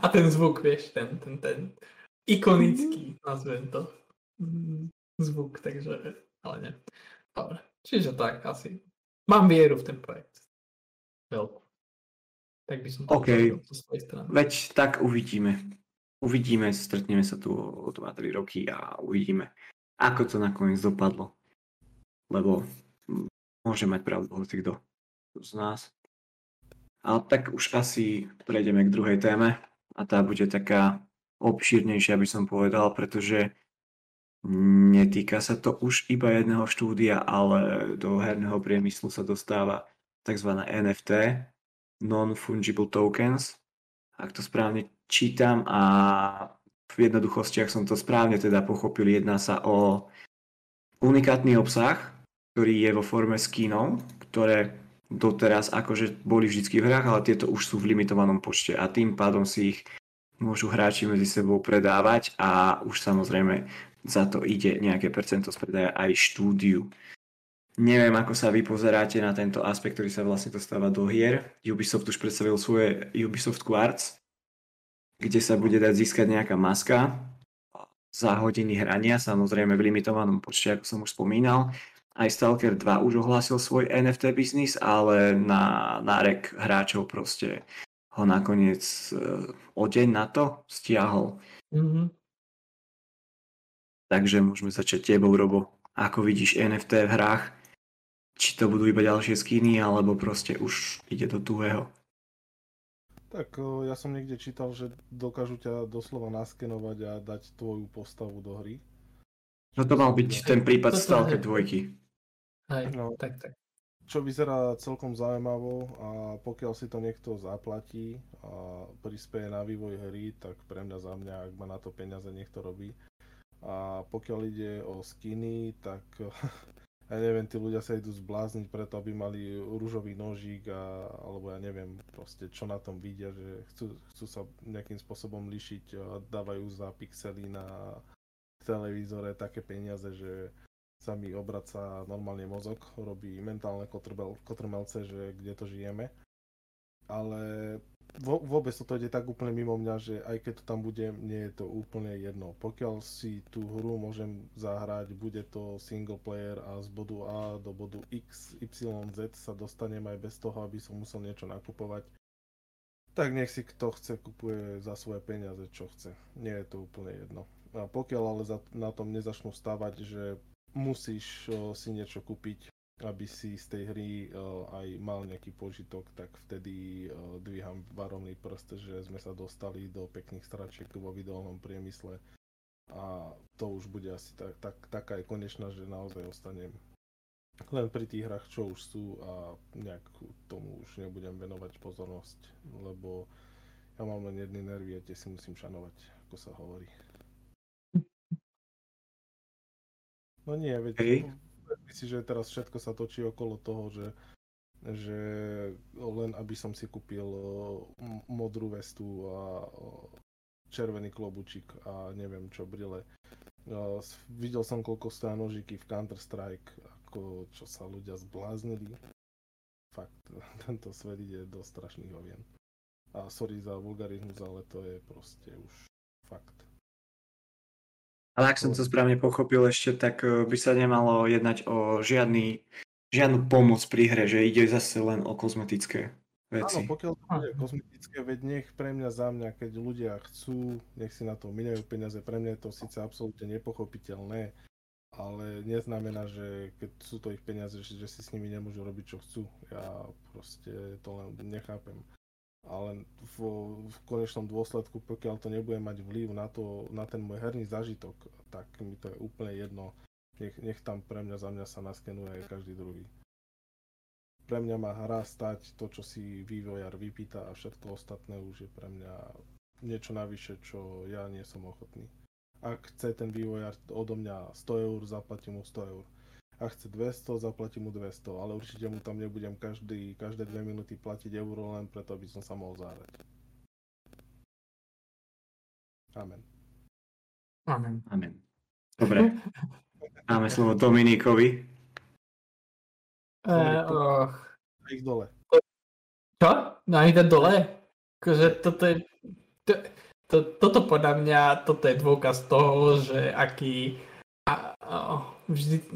A ten zvuk, vieš, ten, ten, ten... ikonický, nazvem to, zvuk, takže, ale ne. Dobre, čiže tak asi. Mám vieru v ten projekt. Veľkú. Tak by som to okay. povedal po svojej strane. Veď tak uvidíme. Uvidíme, stretneme sa tu o dva tri roky a uvidíme, ako to nakoniec dopadlo. Lebo môže mať pravdu hoci kto z nás. Ale tak už asi prejdeme k druhej téme a tá bude taká obšírnejšie, aby som povedal, pretože netýka sa to už iba jedného štúdia, ale do herného priemyslu sa dostáva tzv. en ef té, Non-Fungible Tokens, ak to správne čítam a v jednoduchostiach som to správne teda pochopil, jedná sa o unikátny obsah, ktorý je vo forme skinov, ktoré doteraz akože boli vždycky v hrách, ale tieto už sú v limitovanom počte a tým pádom si ich môžu hráči medzi sebou predávať a už samozrejme za to ide nejaké percento z predaja aj štúdiu. Neviem, ako sa vy pozeráte na tento aspekt, ktorý sa vlastne dostáva do hier. Ubisoft už predstavil svoje Ubisoft Quartz, kde sa bude dať získať nejaká maska za hodiny hrania, samozrejme v limitovanom počte, ako som už spomínal. Aj Stalker dva už ohlásil svoj en ef té biznis, ale na nárek hráčov proste ho nakoniec o deň na to stiahol. Mm-hmm. Takže môžeme začať tebou, Robo. Ako vidíš en ef té v hrách? Či to budú iba ďalšie skiny, alebo proste už ide do tuhého? Tak ja som niekde čítal, že dokážu ťa doslova naskenovať a dať tvoju postavu do hry. No to mal byť ten prípad Stalker dvojky. Aj, no. tak, tak. Čo vyzerá celkom zaujímavo a pokiaľ si to niekto zaplatí a prispeje na vývoj hry, tak pre mňa za mňa, ak ma na to peniaze niekto robí. A pokiaľ ide o skiny, tak ja neviem, tí ľudia sa idú zblázniť preto, aby mali ružový nožík a, alebo ja neviem proste čo na tom vidia, že chcú, chcú sa nejakým spôsobom lišiť a dávajú za pixely na televízore také peniaze, že sa mi obraca normálne mozog, robí mentálne kotrbel, kotrmelce, že kde to žijeme. Ale vo, vôbec to ide tak úplne mimo mňa, že aj keď to tam bude, mne je to úplne jedno. Pokiaľ si tú hru môžem zahrať, bude to single player a z bodu A do bodu X, Y, Z sa dostanem aj bez toho, aby som musel niečo nakupovať. Tak nech si kto chce, kupuje za svoje peniaze, čo chce. Nie je to úplne jedno. A pokiaľ ale za, na tom nezačnú stávať, že musíš o, si niečo kúpiť, aby si z tej hry o, aj mal nejaký požitok, tak vtedy o, dvíham varovný prst, že sme sa dostali do pekných stračiek vo videohrom priemysle a to už bude asi tak, tak, taká je konečná, že naozaj ostanem len pri tých hrách, čo už sú a nejak tomu už nebudem venovať pozornosť, lebo ja mám len jedny nervy a tie si musím šanovať, ako sa hovorí. No nie, veď hey. Myslím, že teraz všetko sa točí okolo toho, že, že len aby som si kúpil modrú vestu a červený klobučík a neviem čo, bryle. Videl som koľko stoja nožiky v Counter-Strike, koľko, čo sa ľudia zbláznili. Fakt, tento svet ide do strašných hovien. A sorry za vulgarizmus, ale to je proste už fakt. Ale ak som to správne pochopil ešte, tak by sa nemalo jednať o žiadny, žiadnu pomoc pri hre, že ide zase len o kozmetické veci. Áno, pokiaľ to bude kozmetické, veď nech pre mňa, za mňa, keď ľudia chcú, nech si na to minajú peniaze, pre mňa je to síce absolútne nepochopiteľné, ale neznamená, že keď sú to ich peniaze, že si s nimi nemôžu robiť, čo chcú. Ja proste to len nechápem. Ale v, v konečnom dôsledku, pokiaľ to nebude mať vplyv na, to, na ten môj herný zážitok, tak mi to je úplne jedno. Nech, nech tam pre mňa, za mňa sa naskenuje každý druhý. Pre mňa má hra stať to, čo si vývojar vypýta, a všetko ostatné už je pre mňa niečo navyše, čo ja nie som ochotný. Ak chce ten vývojar odo mňa sto eur, zaplatím mu sto eur. Ak chce dvesto, zaplatím mu dvesto, ale určite mu tam nebudem každý, každé dve minúty platiť euro len preto, aby som sa mohol zárať. Amen. Amen. Amen. Dobre. Dáme slovo Dominikovi. Dominik, to... uh... ich dole. Čo? No ich dole? Akože toto je... To, to, toto podľa mňa, toto je dôkaz toho, že aký... A, a, vždy...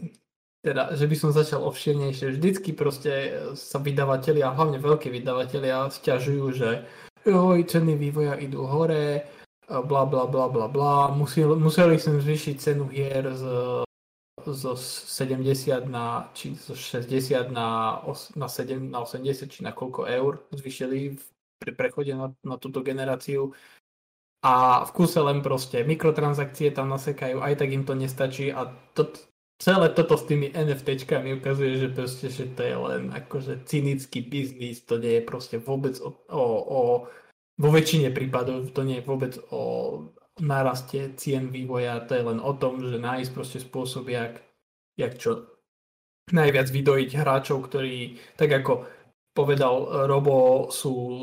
Teda, že by som začal obširnejšie. Vždycky proste sa vydavatelia, a hlavne veľké vydavatelia, sťažujú, že joj, ceny vývoja idú hore, bla bla bla bla bla, museli, museli som zvýšiť cenu hier zo sedemdesiat na, či zo šesťdesiat na, na, sedem, na osemdesiat, či na koľko eur zvýšili pri prechode na, na túto generáciu. A v kúse len proste mikrotransakcie tam nasekajú, aj tak im to nestačí, a to... Celé toto s tými en ef téčkami ukazuje, že proste, že to je len akože cynický biznis, to nie je proste vôbec o, o, o vo väčšine prípadov to nie je vôbec o náraste cien vývoja, to je len o tom, že nájsť proste spôsob, jak, jak čo najviac vydojiť hráčov, ktorí, tak ako povedal Robo, sú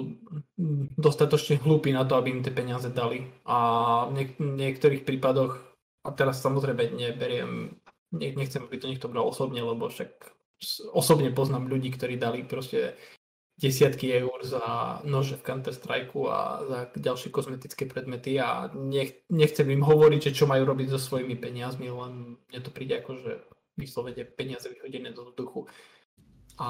dostatočne hlúpi na to, aby im tie peniaze dali. A v niek- niektorých prípadoch, a teraz samozrejme neberiem, nechcem, aby to niekto bral osobne, lebo však osobne poznám ľudí, ktorí dali proste desiatky eur za nože v Counter-Strike'u a za ďalšie kozmetické predmety, a nech, nechcem im hovoriť, že čo majú robiť so svojimi peniazmi, len mne to príde ako, že vyslovene peniaze vyhodené do vzduchu. A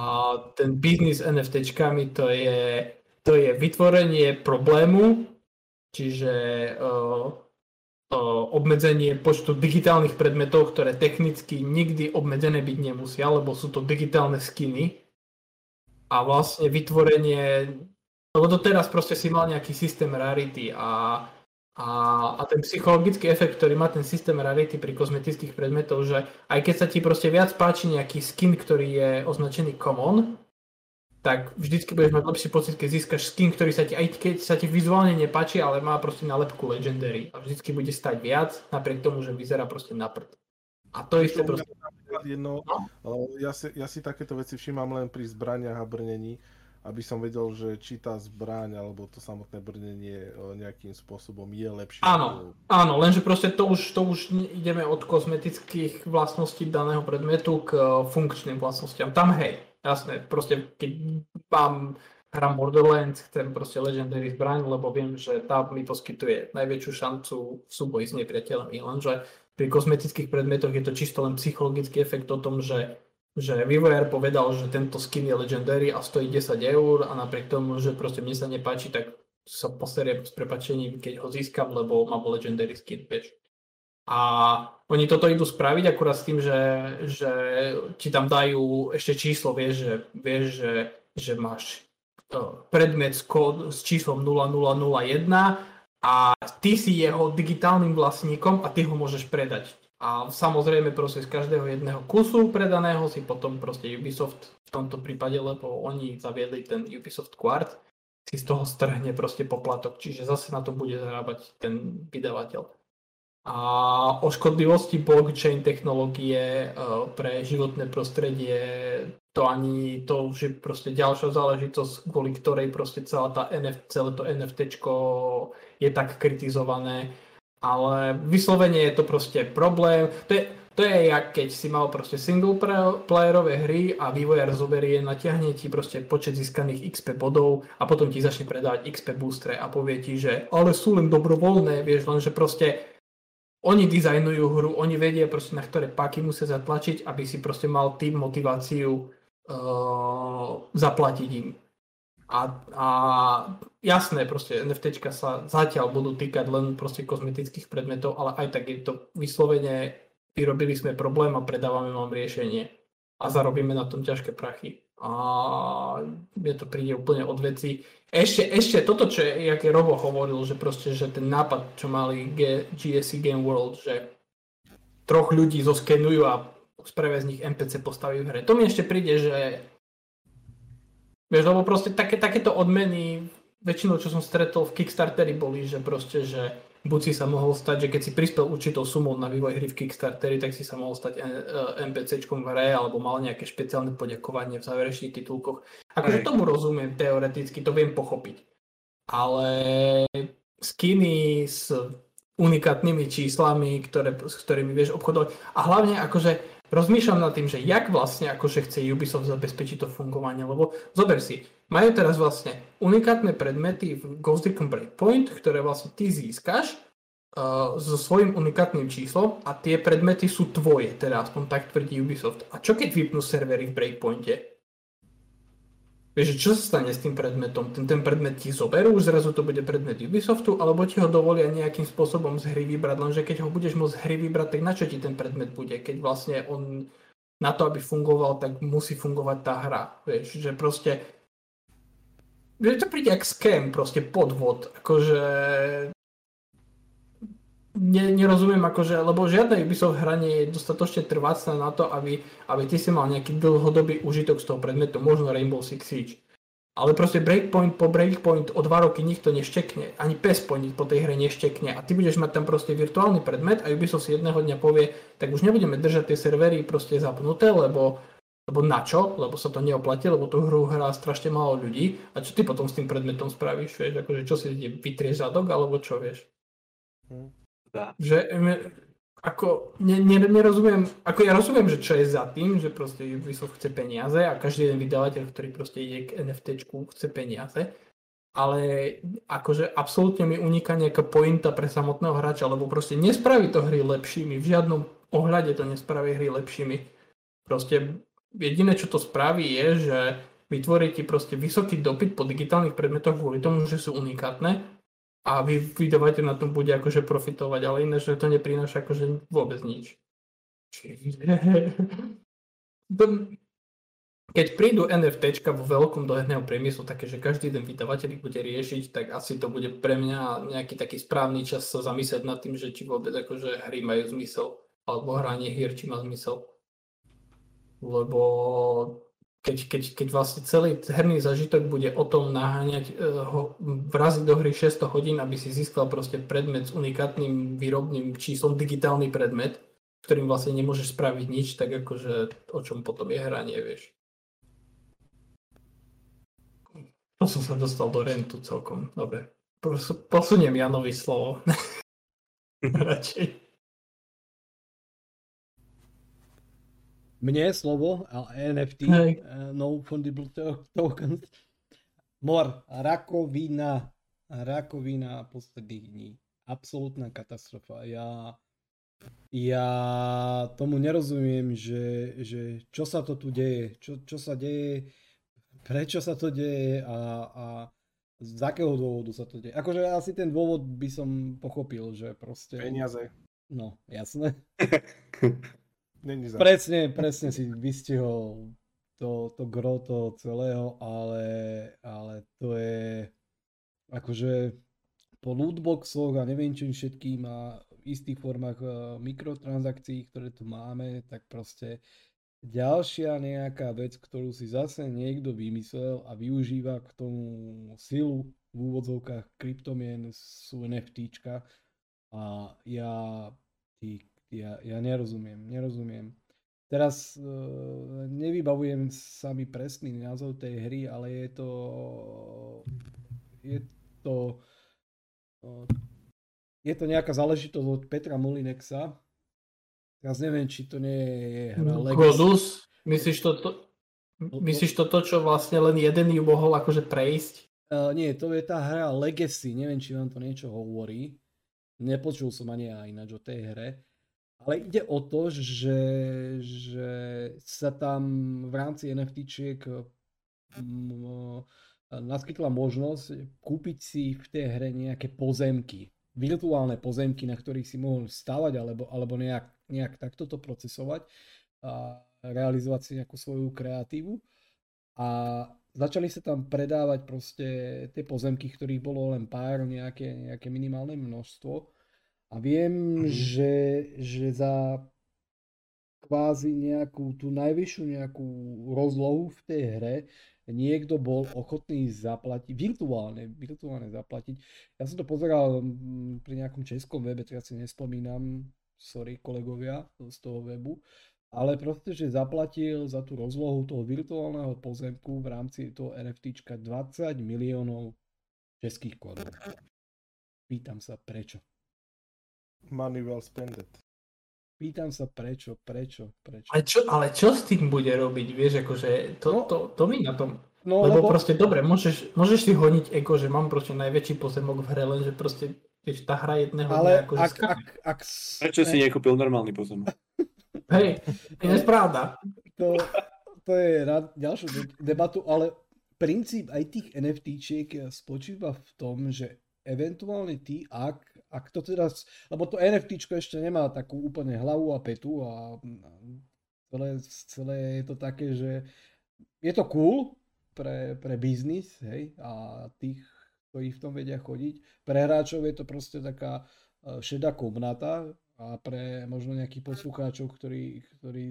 ten biznis en ef téčkami, to je, to je vytvorenie problému, čiže... Uh, obmedzenie počtu digitálnych predmetov, ktoré technicky nikdy obmedzené byť nemusia, lebo sú to digitálne skiny, a vlastne vytvorenie, lebo to teraz proste si mal nejaký systém rarity, a, a, a ten psychologický efekt, ktorý má ten systém rarity pri kozmetických predmetov, že aj keď sa ti proste viac páči nejaký skin, ktorý je označený common, tak vždycky budeš mať lepší pocit, keď získaš skin, ktorý sa ti, aj keď sa ti vizuálne nepáči, ale má proste nálepku Legendary, a vždycky bude stať viac, napriek tomu, že vyzerá proste na prd. A to ešte proste... Jedno, ja, si, ja si takéto veci všímam len pri zbraniach a brnení, aby som vedel, že či tá zbraň alebo to samotné brnenie nejakým spôsobom je lepšie. Áno, áno, lenže proste to už, to už ideme od kozmetických vlastností daného predmetu k funkčným vlastnostiam. Tam hej. Jasné, proste keď mám hra Borderlands, chcem proste Legendary zbraň, lebo viem, že tá mi poskytuje najväčšiu šancu v súboji s nepriateľom. Lenže pri kozmetických predmetoch je to čisto len psychologický efekt o tom, že, že vývojár povedal, že tento skin je Legendary a stojí desať eur, a napriek tomu, že proste mne sa nepáči, tak sa poseriem s prepáčením, keď ho získam, lebo mám Legendary skin, vieš. A oni toto idú spraviť akurát s tým, že, že ti tam dajú ešte číslo, vieš, že, vieš, že, že máš predmet s, kód, s číslom nula nula nula jeden, a ty si jeho digitálnym vlastníkom a ty ho môžeš predať. A samozrejme proste z každého jedného kusu predaného si potom proste Ubisoft v tomto prípade, lebo oni zaviedli ten Ubisoft Quart, si z toho strhne proste poplatok, čiže zase na to bude zarábať ten vydavateľ. A o škodlivosti blockchain technológie pre životné prostredie, to ani to už je proste ďalšia záležitosť, kvôli ktorej proste celá tá en ef, celé to en ef téčko je tak kritizované, ale vyslovene je to proste problém. To je, to To je jak keď si mal proste single playerové hry a vývojár zoberie, natiahne ti proste počet získaných iks pé bodov a potom ti začne predávať iks pé boostre a povie ti, že ale sú len dobrovoľné, vieš, lenže proste oni dizajnujú hru, oni vedia proste na ktoré páky musia zatlačiť, aby si proste mal tým motiváciu uh, zaplatiť im. A, a jasné, proste NFTčka sa zatiaľ budú týkať len proste kozmetických predmetov, ale aj tak je to vyslovene... Vyrobili sme problém a predávame vám riešenie a zarobíme na tom ťažké prachy. A mne to príde úplne od veci. Ešte, ešte toto, čo je, jak je Robo hovoril, že proste, že ten nápad, čo mali gé es í Game World, že troch ľudí zoskenujú a spravia z nich en pé cé postaví v hre. To mi ešte príde, že vieš, lebo proste také, takéto odmeny, väčšinou, čo som stretol v Kickstarteri, boli, že proste, že buď si sa mohol stať, že keď si prispel určitou sumou na vývoj hry v Kickstarteri, tak si sa mohol stať en pé céčkom v hre, alebo mal nejaké špeciálne poďakovanie v záverečných titulkoch. Akože tomu rozumiem teoreticky, to viem pochopiť. Ale skiny s unikátnymi číslami, ktoré, s ktorými vieš obchodovať. A hlavne akože rozmýšľam nad tým, že jak vlastne akože chce Ubisoft zabezpečiť to fungovanie, lebo zober si, majú teraz vlastne unikátne predmety v Ghost Recon Breakpoint, ktoré vlastne ty získaš uh, so svojím unikátnym číslom a tie predmety sú tvoje, teda aspoň tak tvrdí Ubisoft. A čo keď vypnú servery v Breakpointe? Vieš, čo sa stane s tým predmetom? Ten, ten predmet ti zoberú, už zrazu to bude predmet Ubisoftu, alebo ti ho dovolia nejakým spôsobom z hry vybrať, lenže keď ho budeš môcť z hry vybrať, tak na čo ti ten predmet bude? Keď vlastne on na to, aby fungoval, tak musí fungovať tá hra. Vieš, že proste... Že to príde jak scam, proste podvod, akože ne, nerozumiem, akože, lebo žiadna Ubisoft hra nie je dostatočne trvácna na to, aby, aby ty si mal nejaký dlhodobý užitok z toho predmetu, možno Rainbow Six Siege. Ale proste Breakpoint po Breakpoint o dva roky nikto neštekne, ani PESPoint po tej hre neštekne a ty budeš mať tam proste virtuálny predmet a Ubisoft si jedného dňa povie, tak už nebudeme držať tie servery proste zapnuté, lebo Lebo na čo? Lebo sa to neoplatí, lebo tú hru hrá strašne málo ľudí. A čo ty potom s tým predmetom spravíš? Vieš? Akože čo si vytrieš zadok, alebo čo vieš? Hmm. Že, ako, ne, ne, nerozumiem, ako ja rozumiem, že čo je za tým, že proste Ubisoft chce peniaze a každý jeden vydavateľ, ktorý proste ide k en ef téčku, chce peniaze. Ale akože absolútne mi uniká nejaká pointa pre samotného hráča, lebo proste nespraví to hry lepšími. V žiadnom ohľade to nespraví hry lepšími. Proste jediné, čo to spraví, je, že vytvorí ti proste vysoký dopyt po digitálnych predmetoch kvôli tomu, že sú unikátne a vy vydavateľ na tom bude akože profitovať, ale iné, že to neprináša akože vôbec nič. Čiže... Keď prídu NFTčka vo veľkom do herného priemyslu, také, že každý ten vydavateľ ich bude riešiť, tak asi to bude pre mňa nejaký taký správny čas sa zamyslieť nad tým, že či vôbec akože hry majú zmysel, alebo hranie hier, či má zmysel. Lebo keď, keď, keď vlastne celý herný zážitok bude o tom naháňať, ho, vraziť do hry šesťsto hodín, aby si získal proste predmet s unikátnym výrobným číslom, digitálny predmet, ktorým vlastne nemôžeš spraviť nič, tak akože o čom potom je hra, nevieš. To som sa dostal do rentu celkom, dobre. Posuniem Janovi slovo. Radšej. Mne slovo, ale en ef té, hey. uh, no fundable tokens. Mor, rakovina, rakovina posledných dní. Absolútna katastrofa. Ja, ja tomu nerozumiem, že, že čo sa to tu deje, čo, čo sa deje, prečo sa to deje a, a z akého dôvodu sa to deje. Akože asi ten dôvod by som pochopil, že proste... Peniaze. No, jasné. Presne, presne si vystihol to, to gro toho celého, ale, ale to je akože po lootboxoch a neviem čím všetkým a v istých formách mikrotransakcií, ktoré tu máme, tak proste ďalšia nejaká vec, ktorú si zase niekto vymyslel a využíva k tomu silu v úvodzovkách kryptomien sú NFTčka a ja tých Ja, ja nerozumiem, nerozumiem. Teraz e, nevybavujem sa mi presný názov tej hry, ale je to je to e, je to nejaká záležitosť od Petra Molinexa, Ja neviem, či to nie je hra Legacy. Godus? Myslíš to, to, myslíš to, to, čo vlastne len jeden ju mohol akože prejsť? Uh, nie, to je tá hra Legacy. Neviem, či vám to niečo hovorí. Nepočul som ani ja ináč o tej hre. Ale ide o to, že, že sa tam v rámci NFTčiek m, naskytla možnosť kúpiť si v tej hre nejaké pozemky. Virtuálne pozemky, na ktorých si mohol stavať alebo, alebo nejak, nejak takto to procesovať a realizovať si nejakú svoju kreatívu. A začali sa tam predávať proste tie pozemky, ktorých bolo len pár, nejaké, nejaké minimálne množstvo. A viem, mm-hmm. že, že za kvázi nejakú tú najvyššiu nejakú rozlohu v tej hre niekto bol ochotný zaplatiť, virtuálne, virtuálne zaplatiť. Ja som to pozeral pri nejakom českom webe, to ja si nespomínam, sorry kolegovia z toho webu, ale proste, že zaplatil za tú rozlohu toho virtuálneho pozemku v rámci toho NFTčka dvadsať miliónov českých korún. Pýtam sa prečo. Money well spended. Pýtam sa prečo, prečo, prečo. Ale čo, ale čo s tým bude robiť, vieš, akože to, no, to, to mi na tom... No, lebo, lebo proste dobre, môžeš, môžeš si honiť ego, že mám proste najväčší pozemok v hre, lenže proste, vieš, tá hra jedného dňa akože ak, ak, ak, ak... Prečo si nekúpil normálny pozemok? Hej, to je pravda. To, to je na ďalšiu debatu, ale princíp aj tých NFTčiek spočíva v tom, že eventuálne ty, ak, ak to teda, lebo to NFTčko ešte nemá takú úplne hlavu a petu a celé, celé je to také, že je to cool pre, pre biznis, hej, a tých, ktorí v tom vedia chodiť. Pre hráčov je to proste taká šedá komnata a pre možno nejakých poslucháčov, ktorí, ktorí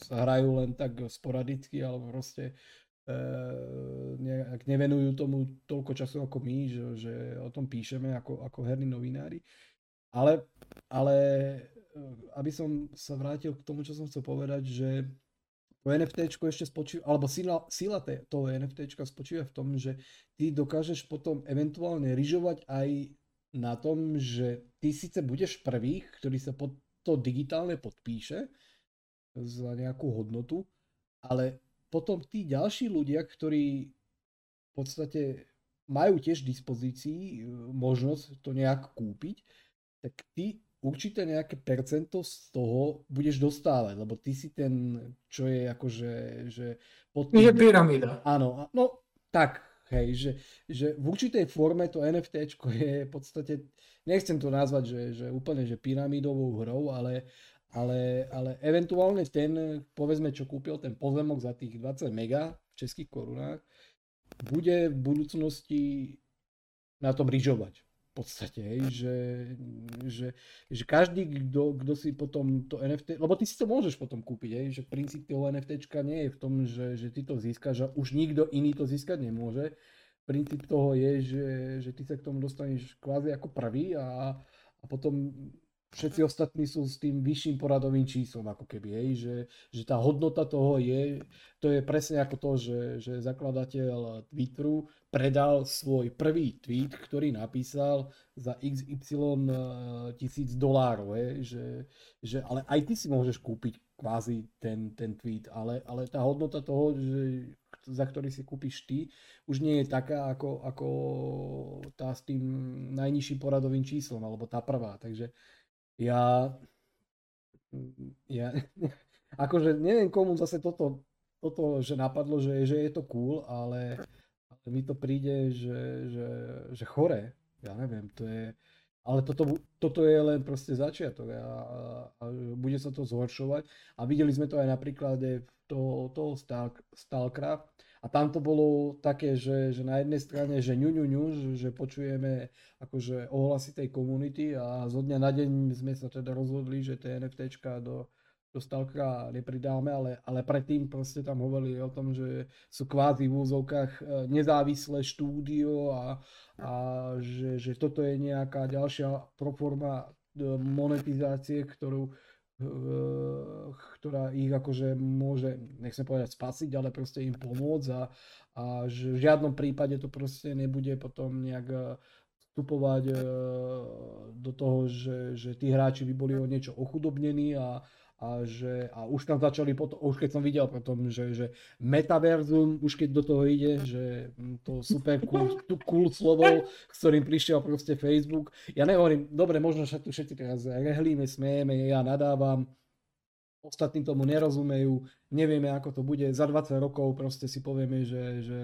sa hrajú len tak sporadicky alebo proste ak nevenujú tomu toľko času ako my, že, že o tom píšeme ako, ako herní novinári. Ale, ale aby som sa vrátil k tomu, čo som chcel povedať, že to NFTčko ešte spočíva, alebo sila, sila toho NFTčka spočíva v tom, že ty dokážeš potom eventuálne rižovať aj na tom, že ty síce budeš prvý, ktorý sa pod to digitálne podpíše za nejakú hodnotu, ale potom tí ďalší ľudia, ktorí v podstate majú tiež v dispozícii možnosť to nejak kúpiť, tak ty určite nejaké percento z toho budeš dostávať, lebo ty si ten, čo je akože... Že pod tým... Je pyramída. Áno, no tak, hej, že, že v určitej forme to NFTčko je v podstate, nechcem to nazvať, že, že úplne že pyramidovou hrou, ale... Ale, ale eventuálne ten, povedzme, čo kúpil ten pozemok za tých dvadsať mega v českých korunách, bude v budúcnosti na tom rižovať. V podstate, hej, že, že, že každý, kto, kto si potom to en ef té, lebo ty si to môžeš potom kúpiť, hej, že princíp toho NFTčka nie je v tom, že, že ty to získaš a už nikto iný to získať nemôže. Princíp toho je, že, že ty sa k tomu dostaneš kvázi ako prvý a, a potom... Všetci ostatní sú s tým vyšším poradovým číslom, ako keby, hej, že, že tá hodnota toho je, to je presne ako to, že, že zakladateľ Twitteru predal svoj prvý tweet, ktorý napísal za iks ypsilon tisíc dolárov, hej, že, že ale aj ty si môžeš kúpiť kvázi ten, ten tweet, ale, ale tá hodnota toho, že, za ktorý si kúpiš ty, už nie je taká ako, ako tá s tým najnižším poradovým číslom, alebo tá prvá, takže Ja, ja, akože neviem komu zase toto, toto že napadlo, že, že je to cool, ale, ale mi to príde, že, že, že chore, ja neviem, to je, ale toto, toto je len proste začiatok a, a, a bude sa to zhoršovať a videli sme to aj na príklade toho, toho Stalkera a tam to bolo také, že, že na jednej strane, že ňu, ňu, ňu, že, že počujeme akože ohlasy tej komunity a zo dňa na deň sme sa teda rozhodli, že tie NFTčka do, do Stalkera nepridáme, ale, ale predtým proste tam hovorili o tom, že sú kvázi v úzovkách nezávislé štúdio a, a že, že toto je nejaká ďalšia proforma monetizácie, ktorú ktorá ich akože môže, nechcem povedať spasiť, ale proste im pomôcť a, a že v žiadnom prípade to proste nebude potom nejak vstupovať do toho, že, že tí hráči by boli o niečo ochudobnení a, a, že, a už tam začali potom, už keď som videl potom, že, že metaverzum, už keď do toho ide, že to super cool, cool slovo, s ktorým prišiel proste Facebook. Ja nehovorím, dobre, možno sa tu všetci teraz rehlíme, smejeme, ja nadávam, ostatní tomu nerozumejú, nevieme, ako to bude. Za dvadsať rokov proste si povieme, že, že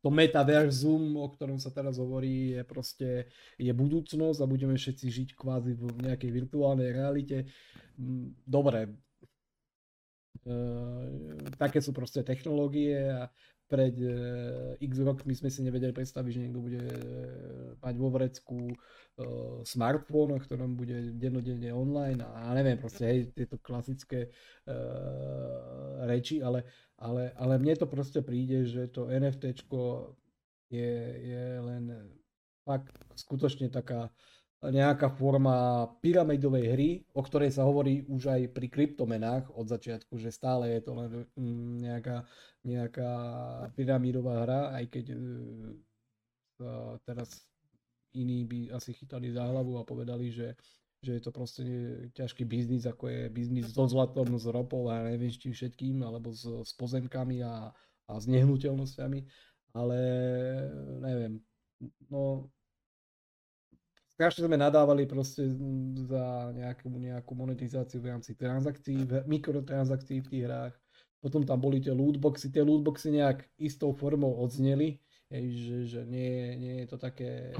to metaverzum, o ktorom sa teraz hovorí, je proste je budúcnosť a budeme všetci žiť kvázi v nejakej virtuálnej realite. Dobre, e, také sú proste technológie a pred e, x rokmi sme si nevedeli predstaviť, že niekto bude mať vo vrecku smartfón, na ktorom bude dennodenne online a neviem, proste hej, tieto klasické uh, reči, ale, ale, ale mne to proste príde, že to NFTčko je, je len fakt skutočne taká nejaká forma pyramidovej hry, o ktorej sa hovorí už aj pri kryptomenách od začiatku, že stále je to len nejaká, nejaká pyramidová hra, aj keď uh, teraz iní by asi chytali za hlavu a povedali, že, že je to proste ťažký biznis, ako je biznis so zlatom, s ropou a neviem s čím všetkým, alebo s, s pozemkami a, a s nehnuteľnosťami, ale neviem, no strašne sme nadávali proste za nejakú, nejakú monetizáciu v rámci transakcií, v mikrotransakcií v tých hrách, potom tam boli tie lootboxy, tie lootboxy nejak istou formou odzneli, že, že nie, nie je to také...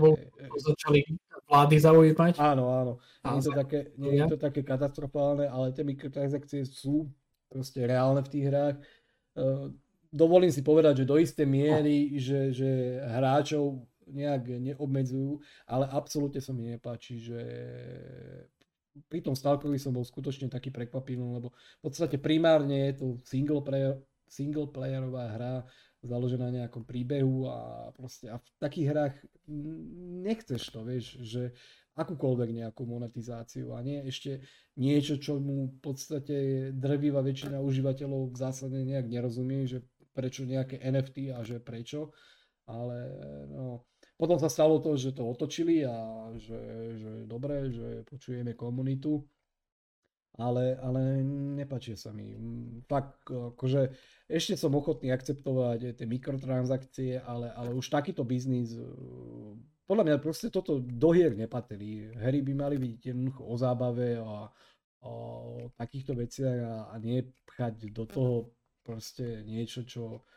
Začali vlády zaujímať. Áno, áno. Nie je to také, nie je to také katastrofálne, ale tie mikrotransakcie sú proste reálne v tých hrách. Dovolím si povedať, že do istej miery, že, že hráčov nejak neobmedzujú, ale absolútne sa mi nepáči, že... Pri tom Stalkerovi som bol skutočne taký prekvapený, lebo v podstate primárne je to single player, single playerová hra, založená na nejakom príbehu a proste a v takých hrách nechceš to, vieš, že akúkoľvek nejakú monetizáciu a nie ešte niečo, čo mu v podstate drvíva väčšina užívateľov v zásade nejak nerozumie, že prečo nejaké en ef tí a že prečo, ale no... Potom sa stalo to, že to otočili a že je dobré, že počujeme komunitu, ale, ale nepáčia sa mi. Fakt, akože ešte som ochotný akceptovať tie mikrotransakcie, ale, ale už takýto biznis, podľa mňa proste toto do hier nepatrí. Hry by mali byť jednoducho o zábave a o takýchto veciach a, a nepchať do toho proste niečo, čo...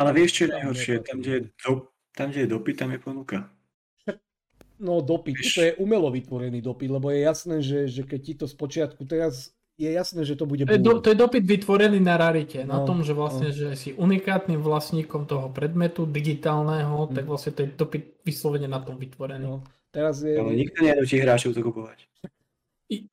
Ale vieš, čo je najhoršie, tam, kde je do, tam, kde je dopyt, tam je ponuka. No dopyt, to je umelo vytvorený dopyt, lebo je jasné, že, že keď ti to spočiatku teraz, je jasné, že to bude... To je, do, to je dopyt vytvorený na rarite, no, na tom, že vlastne, no. Že si unikátnym vlastníkom toho predmetu digitálneho, mm. tak vlastne to je dopyt vyslovene na tom vytvorený. No, teraz je... Ale nikto nenúti hráčov to kupovať. I...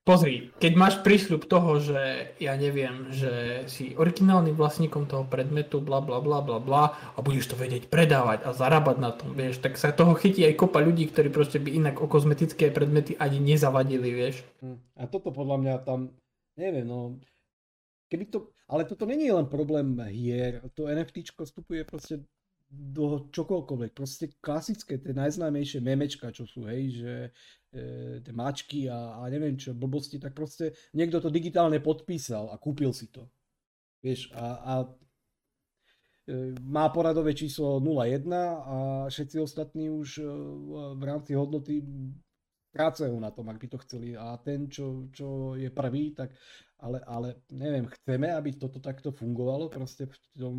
Pozri, keď máš prísľub toho, že ja neviem, že si originálnym vlastníkom toho predmetu, bla bla bla bla bla a budeš to vedieť predávať a zarábať na tom, vieš, tak sa toho chytí aj kopa ľudí, ktorí proste by inak o kozmetické predmety ani nezavadili, vieš. A toto podľa mňa tam, neviem, no, keby to, ale toto není len problém hier, to NFTčko vstupuje proste do čokoľkoľvek, proste klasické, tie najznámejšie memečka, čo sú, hej, že e, tie mačky a, a neviem čo, blbosti, tak proste niekto to digitálne podpísal a kúpil si to, vieš, a, a e, má poradové číslo nula jeden a všetci ostatní už e, v rámci hodnoty prácajú na tom, ak by to chceli a ten, čo, čo je prvý, tak, ale, ale neviem, chceme, aby toto takto fungovalo, proste v tom...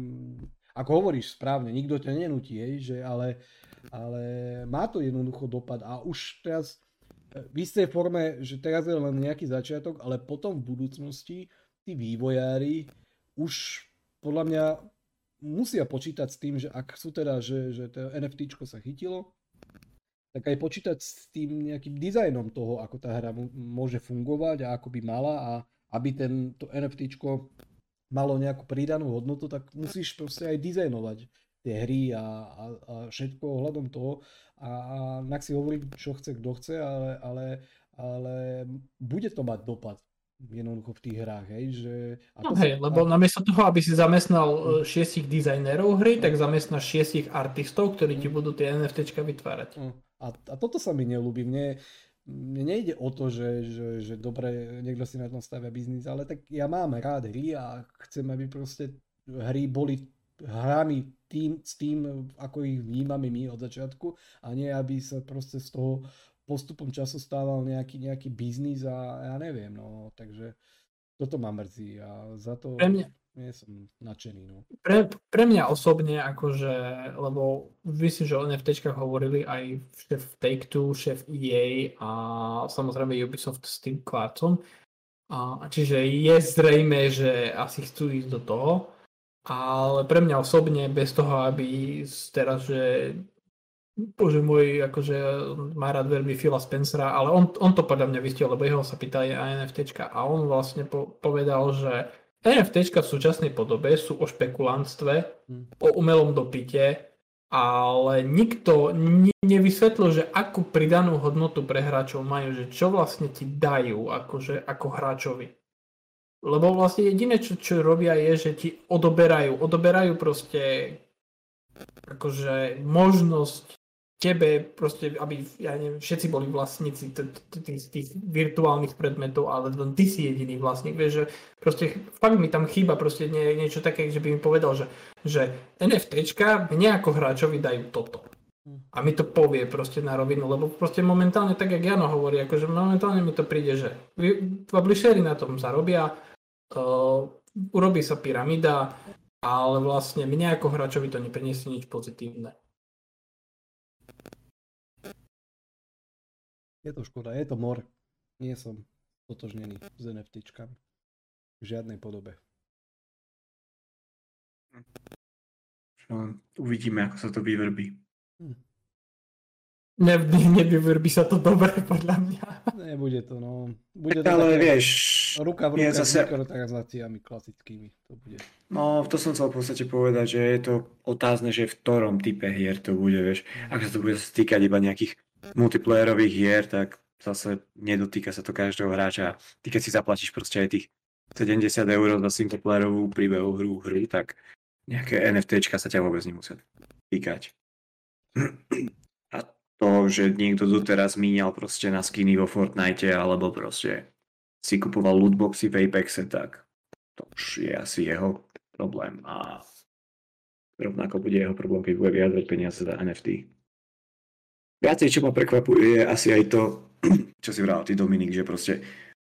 Ako hovoríš správne, nikto ťa nenúti, že ale, ale má to jednoducho dopad a už teraz v istej forme, že teraz je len nejaký začiatok, ale potom v budúcnosti tí vývojári už podľa mňa musia počítať s tým, že ak sú teda, že, že to NFTčko sa chytilo, tak aj počítať s tým nejakým dizajnom toho, ako tá hra môže fungovať a ako by mala a aby ten, to NFTčko malo nejakú pridanú hodnotu, tak musíš proste aj dizajnovať tie hry a, a, a všetko ohľadom toho a, a nak si hovorí, čo chce, kto chce, ale, ale, ale bude to mať dopad. jednoducho v tých hrách, hej, že... A to no hej, sa... lebo namiesto toho, aby si zamestnal šiestich dizajnerov hry, tak zamestnáš šiestich artistov, ktorí ti budú tie NFTčka vytvárať. A, a toto sa mi neľúbi. Mne, mne nejde o to, že, že, že dobre, niekto si na tom stavia biznis, ale tak ja mám rád hry a chcem, aby proste hry boli hrami tým, s tým, ako ich vnímame my od začiatku, a nie, aby sa proste z toho postupom času stával nejaký, nejaký biznis a ja neviem, no, takže toto ma mrzí a za to mňa, nie som nadšený, no. Pre, pre mňa osobne, akože, lebo vy si, že o NFTčkách hovorili aj šéf Take-Two, šéf í á a samozrejme Ubisoft s tým klácom, a čiže je zrejme, že asi chcú ísť do toho, ale pre mňa osobne, bez toho, aby teraz, že Bože môj, akože má rád veľmi Phila Spencera, ale on, on to podľa mňa vystihol, lebo jeho sa pýtali aj NFTčka a on vlastne po, povedal, že NFTčka v súčasnej podobe sú o špekulantstve, o umelom dopite, ale nikto ni- nevysvetlil, že akú pridanú hodnotu pre hráčov majú, že čo vlastne ti dajú akože, ako hráčovi. Lebo vlastne jediné, čo, čo robia je, že ti odoberajú, odoberajú proste akože možnosť tebe proste, aby ja neviem, všetci boli vlastníci t- t- t- tých virtuálnych predmetov, ale ty si jediný vlastník, vieš, že proste fakt mi tam chýba proste nie, niečo také, že by mi povedal, že, že NFTčka mne ako hráčovi dajú toto. A mi to povie proste na rovinu, lebo proste momentálne, tak jak Jano hovorí, akože momentálne mi to príde, že publisheri na tom zarobia, uh, urobí sa pyramída, ale vlastne mne ako hráčovi to nepriniesie nič pozitívne. Je to škoda, je to mor. Nie som totožnený s NFTčkami. V žiadnej podobe. Uvidíme, ako sa to vyvrbí. Hm. Nevyvrbí sa to dobre, podľa mňa. Nebude to, no. Bude to ale také, vieš... Ruka v ruka zase... s mikrotransakciami klasickými. To bude. No, to som chcel v podstate povedať, že je to otázne, že v ktorom type hier to bude, vieš. Ak sa to bude stýkať iba nejakých multiplayerových hier, tak zase nedotýka sa to každého hráča. Ty keď si zaplatíš proste aj tých sedemdesiat eur za singleplayerovú príbehovú hru, hry, tak nejaké NFTčka sa ťa vôbec nemusia týkať. A to, že niekto doteraz míňal proste na skiny vo Fortnite alebo proste si kupoval lootboxy v Apexe, tak to už je asi jeho problém a rovnako bude jeho problém, keď bude vyjadrať peniaze za en ef té. Viacej, čo ma prekvapuje, je asi aj to, čo si vral ty, Dominik, že proste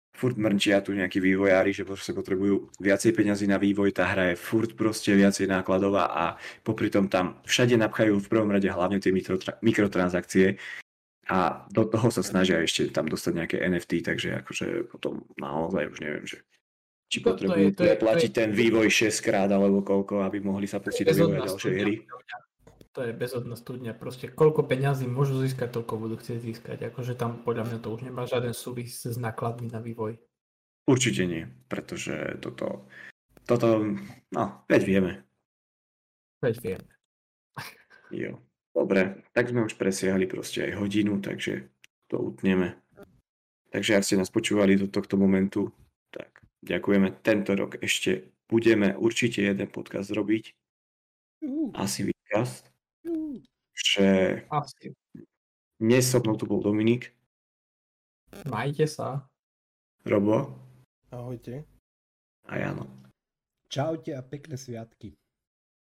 furt mrnčia tu nejakí vývojári, že proste potrebujú viacej peňazí na vývoj, tá hra je furt proste viacej nákladová a popri tom tam všade napchajú v prvom rade hlavne tie mikrotra- mikrotransakcie a do toho sa snažia ešte tam dostať nejaké en ef té, takže akože potom naozaj už neviem, že či to, potrebujú to je, to je, platiť to je, ten vývoj šesťkrát alebo koľko, aby mohli sa pustiť do vývoja ďalšej hry. To je bezhodná studňa, proste koľko peňazí môžu získať, toľko budú chcieť získať. Akože tam podľa mňa to už nemá žiaden súvis s nákladmi na vývoj. Určite nie, pretože toto, toto, no, veď vieme. Veď vieme. Jo, dobre, tak sme už presiahli proste aj hodinu, takže to utneme. Takže ak ste nás počúvali do tohto momentu, tak ďakujeme. Tento rok ešte budeme určite jeden podcast robiť. Asi výkaz. Že dnes so mnou tu bol Dominik. Majte sa. Robo. Ahojte. A Jano. Čaute a pekné sviatky.